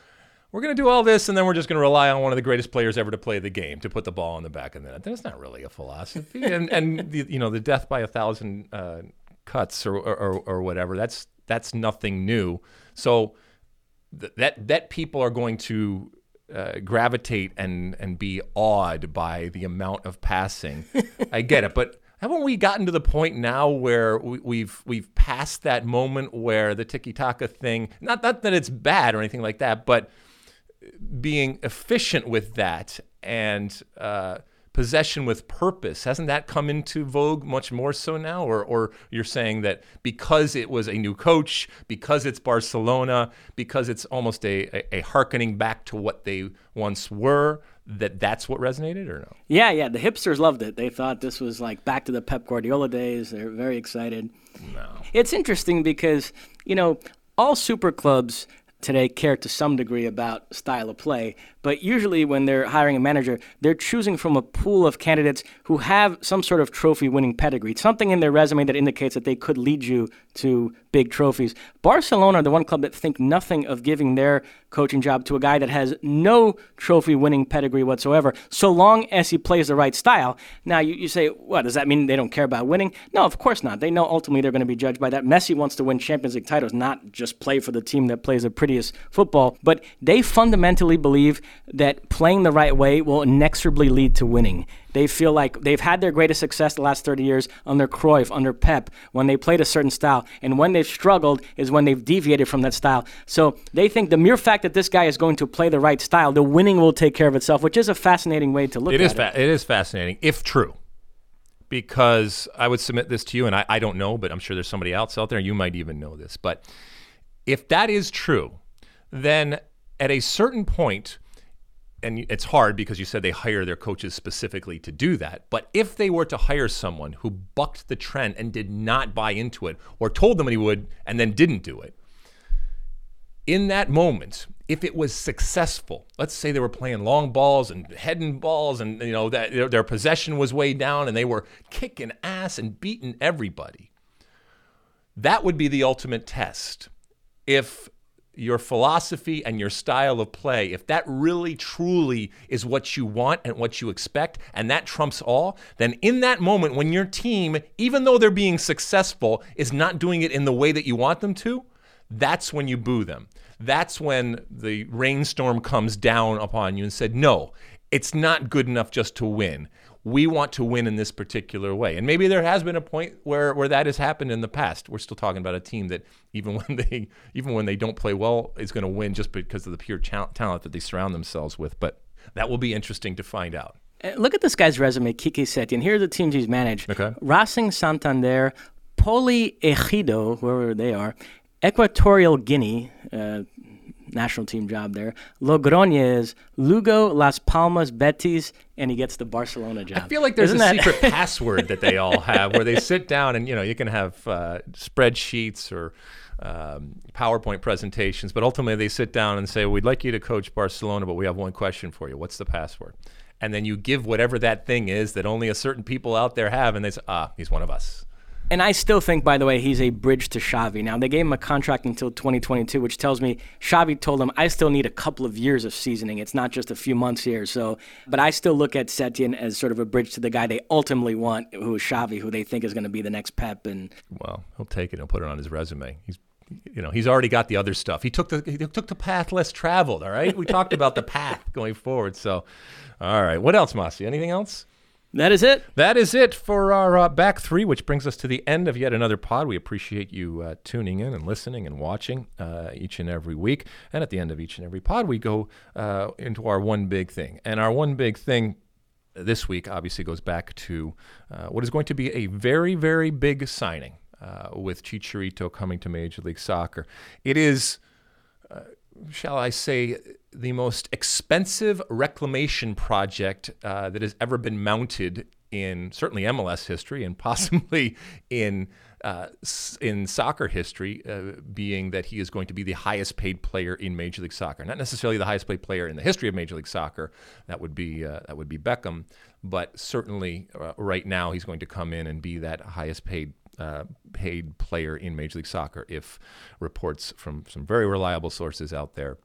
we're going to do all this, and then we're just going to rely on one of the greatest players ever to play the game to put the ball in the back of the net. That's not really a philosophy. and and the, you know, the death by a thousand uh, cuts or, or or whatever. That's that's nothing new. So. That that people are going to uh, gravitate and, and be awed by the amount of passing. I get it, but haven't we gotten to the point now where we, we've we've passed that moment where the tiki-taka thing? Not not that it's bad or anything like that, but being efficient with that and uh, possession with purpose, hasn't that come into vogue much more so now? Or, or you're saying that because it was a new coach, because it's Barcelona, because it's almost a, a, a hearkening back to what they once were, that that's what resonated or no? Yeah, yeah. The hipsters loved it. They thought this was like back to the Pep Guardiola days. They're very excited. No. It's interesting because, you know, all super clubs today care to some degree about style of play, but usually when they're hiring a manager, they're choosing from a pool of candidates who have some sort of trophy-winning pedigree, something in their resume that indicates that they could lead you to big trophies. Barcelona are the one club that think nothing of giving their coaching job to a guy that has no trophy-winning pedigree whatsoever, so long as he plays the right style. Now, you, you say, what, does that mean they don't care about winning? No, of course not. They know ultimately they're going to be judged by that. Messi wants to win Champions League titles, not just play for the team that plays a pretty football, but they fundamentally believe that playing the right way will inexorably lead to winning. They feel like they've had their greatest success the last thirty years under Cruyff, under Pep, when they played a certain style. And when they've struggled is when they've deviated from that style. So they think the mere fact that this guy is going to play the right style, the winning will take care of itself, which is a fascinating way to look at it. Fa- it is fascinating, if true. Because I would submit this to you, and I, I don't know, but I'm sure there's somebody else out there, you might even know this, but if that is true, then at a certain point, and it's hard because you said they hire their coaches specifically to do that. But if they were to hire someone who bucked the trend and did not buy into it, or told them he would and then didn't do it, in that moment, if it was successful, let's say they were playing long balls and heading balls, and you know that their, their possession was way down and they were kicking ass and beating everybody, that would be the ultimate test. If your philosophy and your style of play, if that really truly is what you want and what you expect, and that trumps all, then in that moment when your team, even though they're being successful, is not doing it in the way that you want them to, that's when you boo them. That's when the rainstorm comes down upon you and said, no, it's not good enough just to win. We want to win in this particular way. And maybe there has been a point where, where that has happened in the past. We're still talking about a team that even when they even when they don't play well is going to win just because of the pure ta- talent that they surround themselves with. But that will be interesting to find out. Look at this guy's resume, Kike Setien. Here are the teams he's managed. Okay. Racing Santander, Poli Ejido, wherever they are, Equatorial Guinea, uh, national team job there, Logroñez, Lugo, Las Palmas, Betis, and he gets the Barcelona job. I feel like there's Isn't a that... secret password that they all have where they sit down and, you know, you can have uh, spreadsheets or um, PowerPoint presentations, but ultimately they sit down and say, we'd like you to coach Barcelona, but we have one question for you. What's the password? And then you give whatever that thing is that only a certain people out there have, and they say, ah, he's one of us. And I still think, by the way, he's a bridge to Xavi. Now, they gave him a contract until twenty twenty-two, which tells me Xavi told him, I still need a couple of years of seasoning. It's not just a few months here. So, but I still look at Setien as sort of a bridge to the guy they ultimately want, who is Xavi, who they think is going to be the next Pep. And well, he'll take it and put it on his resume. He's You know, he's already got the other stuff. He took the he took the path less traveled, all right? We talked about the path going forward. So, all right. What else, Mosse? Anything else? That is it. That is it for our uh, back three, which brings us to the end of yet another pod. We appreciate you uh, tuning in and listening and watching uh, each and every week. And at the end of each and every pod, we go uh, into our one big thing. And our one big thing this week obviously goes back to uh, what is going to be a very, very big signing uh, with Chicharito coming to Major League Soccer. It is, uh, shall I say, the most expensive reclamation project uh, that has ever been mounted in certainly M L S history and possibly in uh, in soccer history, uh, being that he is going to be the highest paid player in Major League Soccer. Not necessarily the highest paid player in the history of Major League Soccer. That would be uh, that would be Beckham, but certainly uh, right now he's going to come in and be that highest paid Uh, paid player in Major League Soccer, if reports from some very reliable sources out there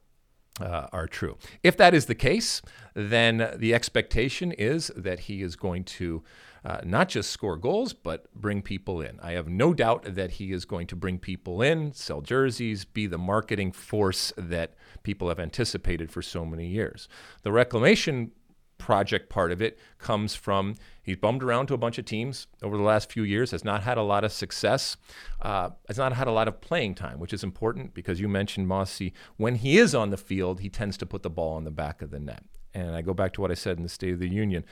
uh, are true. If that is the case, then the expectation is that he is going to uh, not just score goals, but bring people in. I have no doubt that he is going to bring people in, sell jerseys, be the marketing force that people have anticipated for so many years. The reclamation project part of it comes from he's bummed around to a bunch of teams over the last few years, has not had a lot of success, uh, has not had a lot of playing time, which is important because you mentioned, Mosse, when he is on the field, he tends to put the ball on the back of the net. And I go back to what I said in the State of the Union.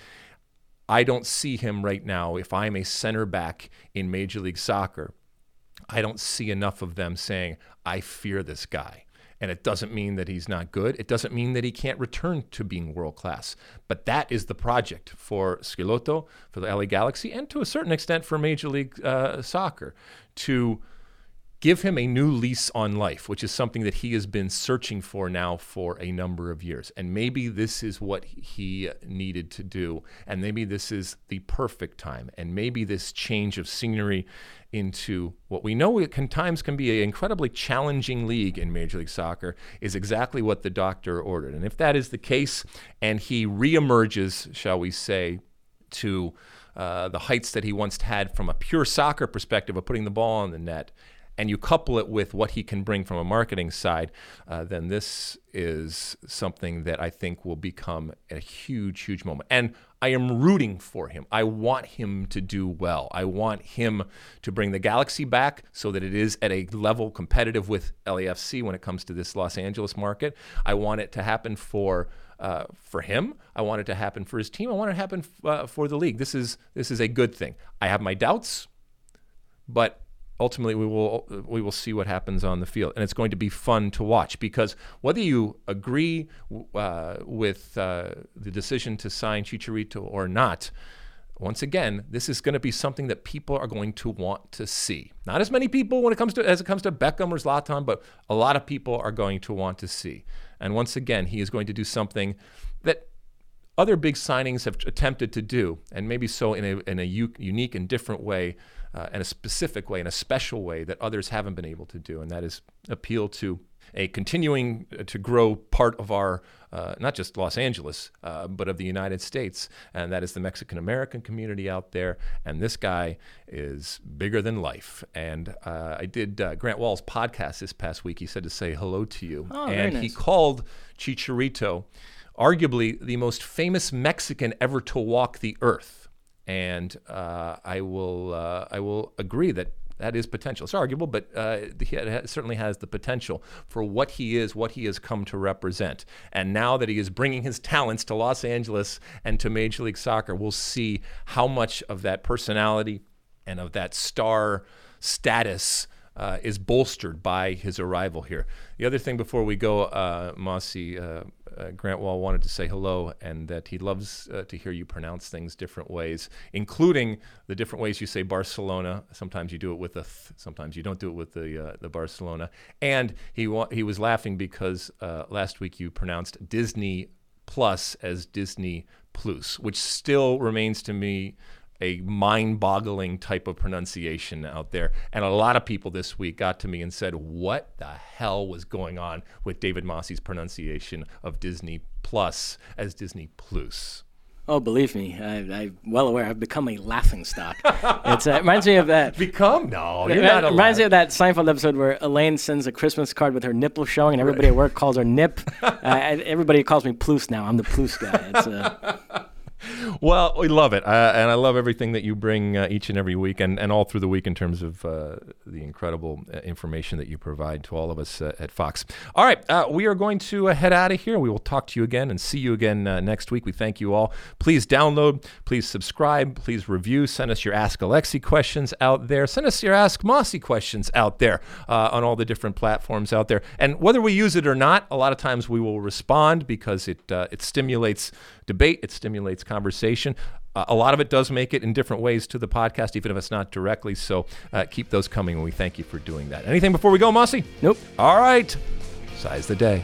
I don't see him right now. If I'm a center back in Major League Soccer, I don't see enough of them saying, I fear this guy. And it doesn't mean that he's not good. It doesn't mean that he can't return to being world-class. But that is the project for Schelotto, for the L A Galaxy, and to a certain extent for Major League uh, Soccer, to give him a new lease on life, which is something that he has been searching for now for a number of years. And maybe this is what he needed to do. And maybe this is the perfect time. And maybe this change of scenery into what we know it can times can be an incredibly challenging league in Major League Soccer is exactly what the doctor ordered. And if that is the case, and he reemerges, shall we say, to uh, the heights that he once had from a pure soccer perspective of putting the ball on the net, and you couple it with what he can bring from a marketing side, uh, then this is something that I think will become a huge, huge moment. And I am rooting for him. I want him to do well. I want him to bring the Galaxy back so that it is at a level competitive with L A F C when it comes to this Los Angeles market. I want it to happen for Uh, for him. I want it to happen for his team. I want it to happen f- uh, for the league. This is this is a good thing. I have my doubts, but ultimately we will we will see what happens on the field, and it's going to be fun to watch, because whether you agree uh, with uh, the decision to sign Chicharito or not, once again, this is going to be something that people are going to want to see. Not as many people when it comes to as it comes to Beckham or Zlatan, but a lot of people are going to want to see. And once again, he is going to do something that other big signings have attempted to do, and maybe so in a in a u- unique and different way, uh, and a specific way, in a special way that others haven't been able to do, and that is appeal to a continuing to grow part of our, uh, not just Los Angeles, uh, but of the United States, and that is the Mexican-American community out there, and this guy is bigger than life. And uh, I did uh, Grant Wall's podcast this past week. He said to say hello to you, oh, and very nice. He called Chicharito arguably the most famous Mexican ever to walk the earth, and uh, I will uh, I will agree that that is potential. It's arguable, but uh, he certainly has the potential for what he is, what he has come to represent. And now that he is bringing his talents to Los Angeles and to Major League Soccer, we'll see how much of that personality and of that star status uh, is bolstered by his arrival here. The other thing before we go, uh, Mosse, uh, uh, Grant Wall wanted to say hello, and that he loves uh, to hear you pronounce things different ways, including the different ways you say Barcelona. Sometimes you do it with a th, sometimes you don't do it with the uh, the Barcelona. And he wa- he was laughing because uh, last week you pronounced Disney Plus as Disney Plus, which still remains to me a mind-boggling type of pronunciation out there. And a lot of people this week got to me and said, what the hell was going on with David Mosse's pronunciation of Disney Plus as Disney Plus? Oh, believe me, I, I'm well aware. I've become a laughingstock. It's, uh, it reminds me of that. Become? No, you're it, not It reminds me of that Seinfeld episode where Elaine sends a Christmas card with her nipple showing, and everybody right. at work calls her Nip. uh, everybody calls me Plus now. I'm the Plus guy. It's uh, Well, we love it, uh, and I love everything that you bring uh, each and every week, and, and all through the week in terms of uh, the incredible uh, information that you provide to all of us uh, at Fox. All right, uh, we are going to uh, head out of here. We will talk to you again and see you again uh, next week. We thank you all. Please download, please subscribe, please review. Send us your Ask Alexi questions out there. Send us your Ask Mosse questions out there uh, on all the different platforms out there. And whether we use it or not, a lot of times we will respond because it uh, it stimulates debate, it stimulates conversation. Uh, a lot of it does make it in different ways to the podcast, even if it's not directly. So uh, keep those coming, and we thank you for doing that. Anything before we go, Mosse? Nope. All right. Size the day.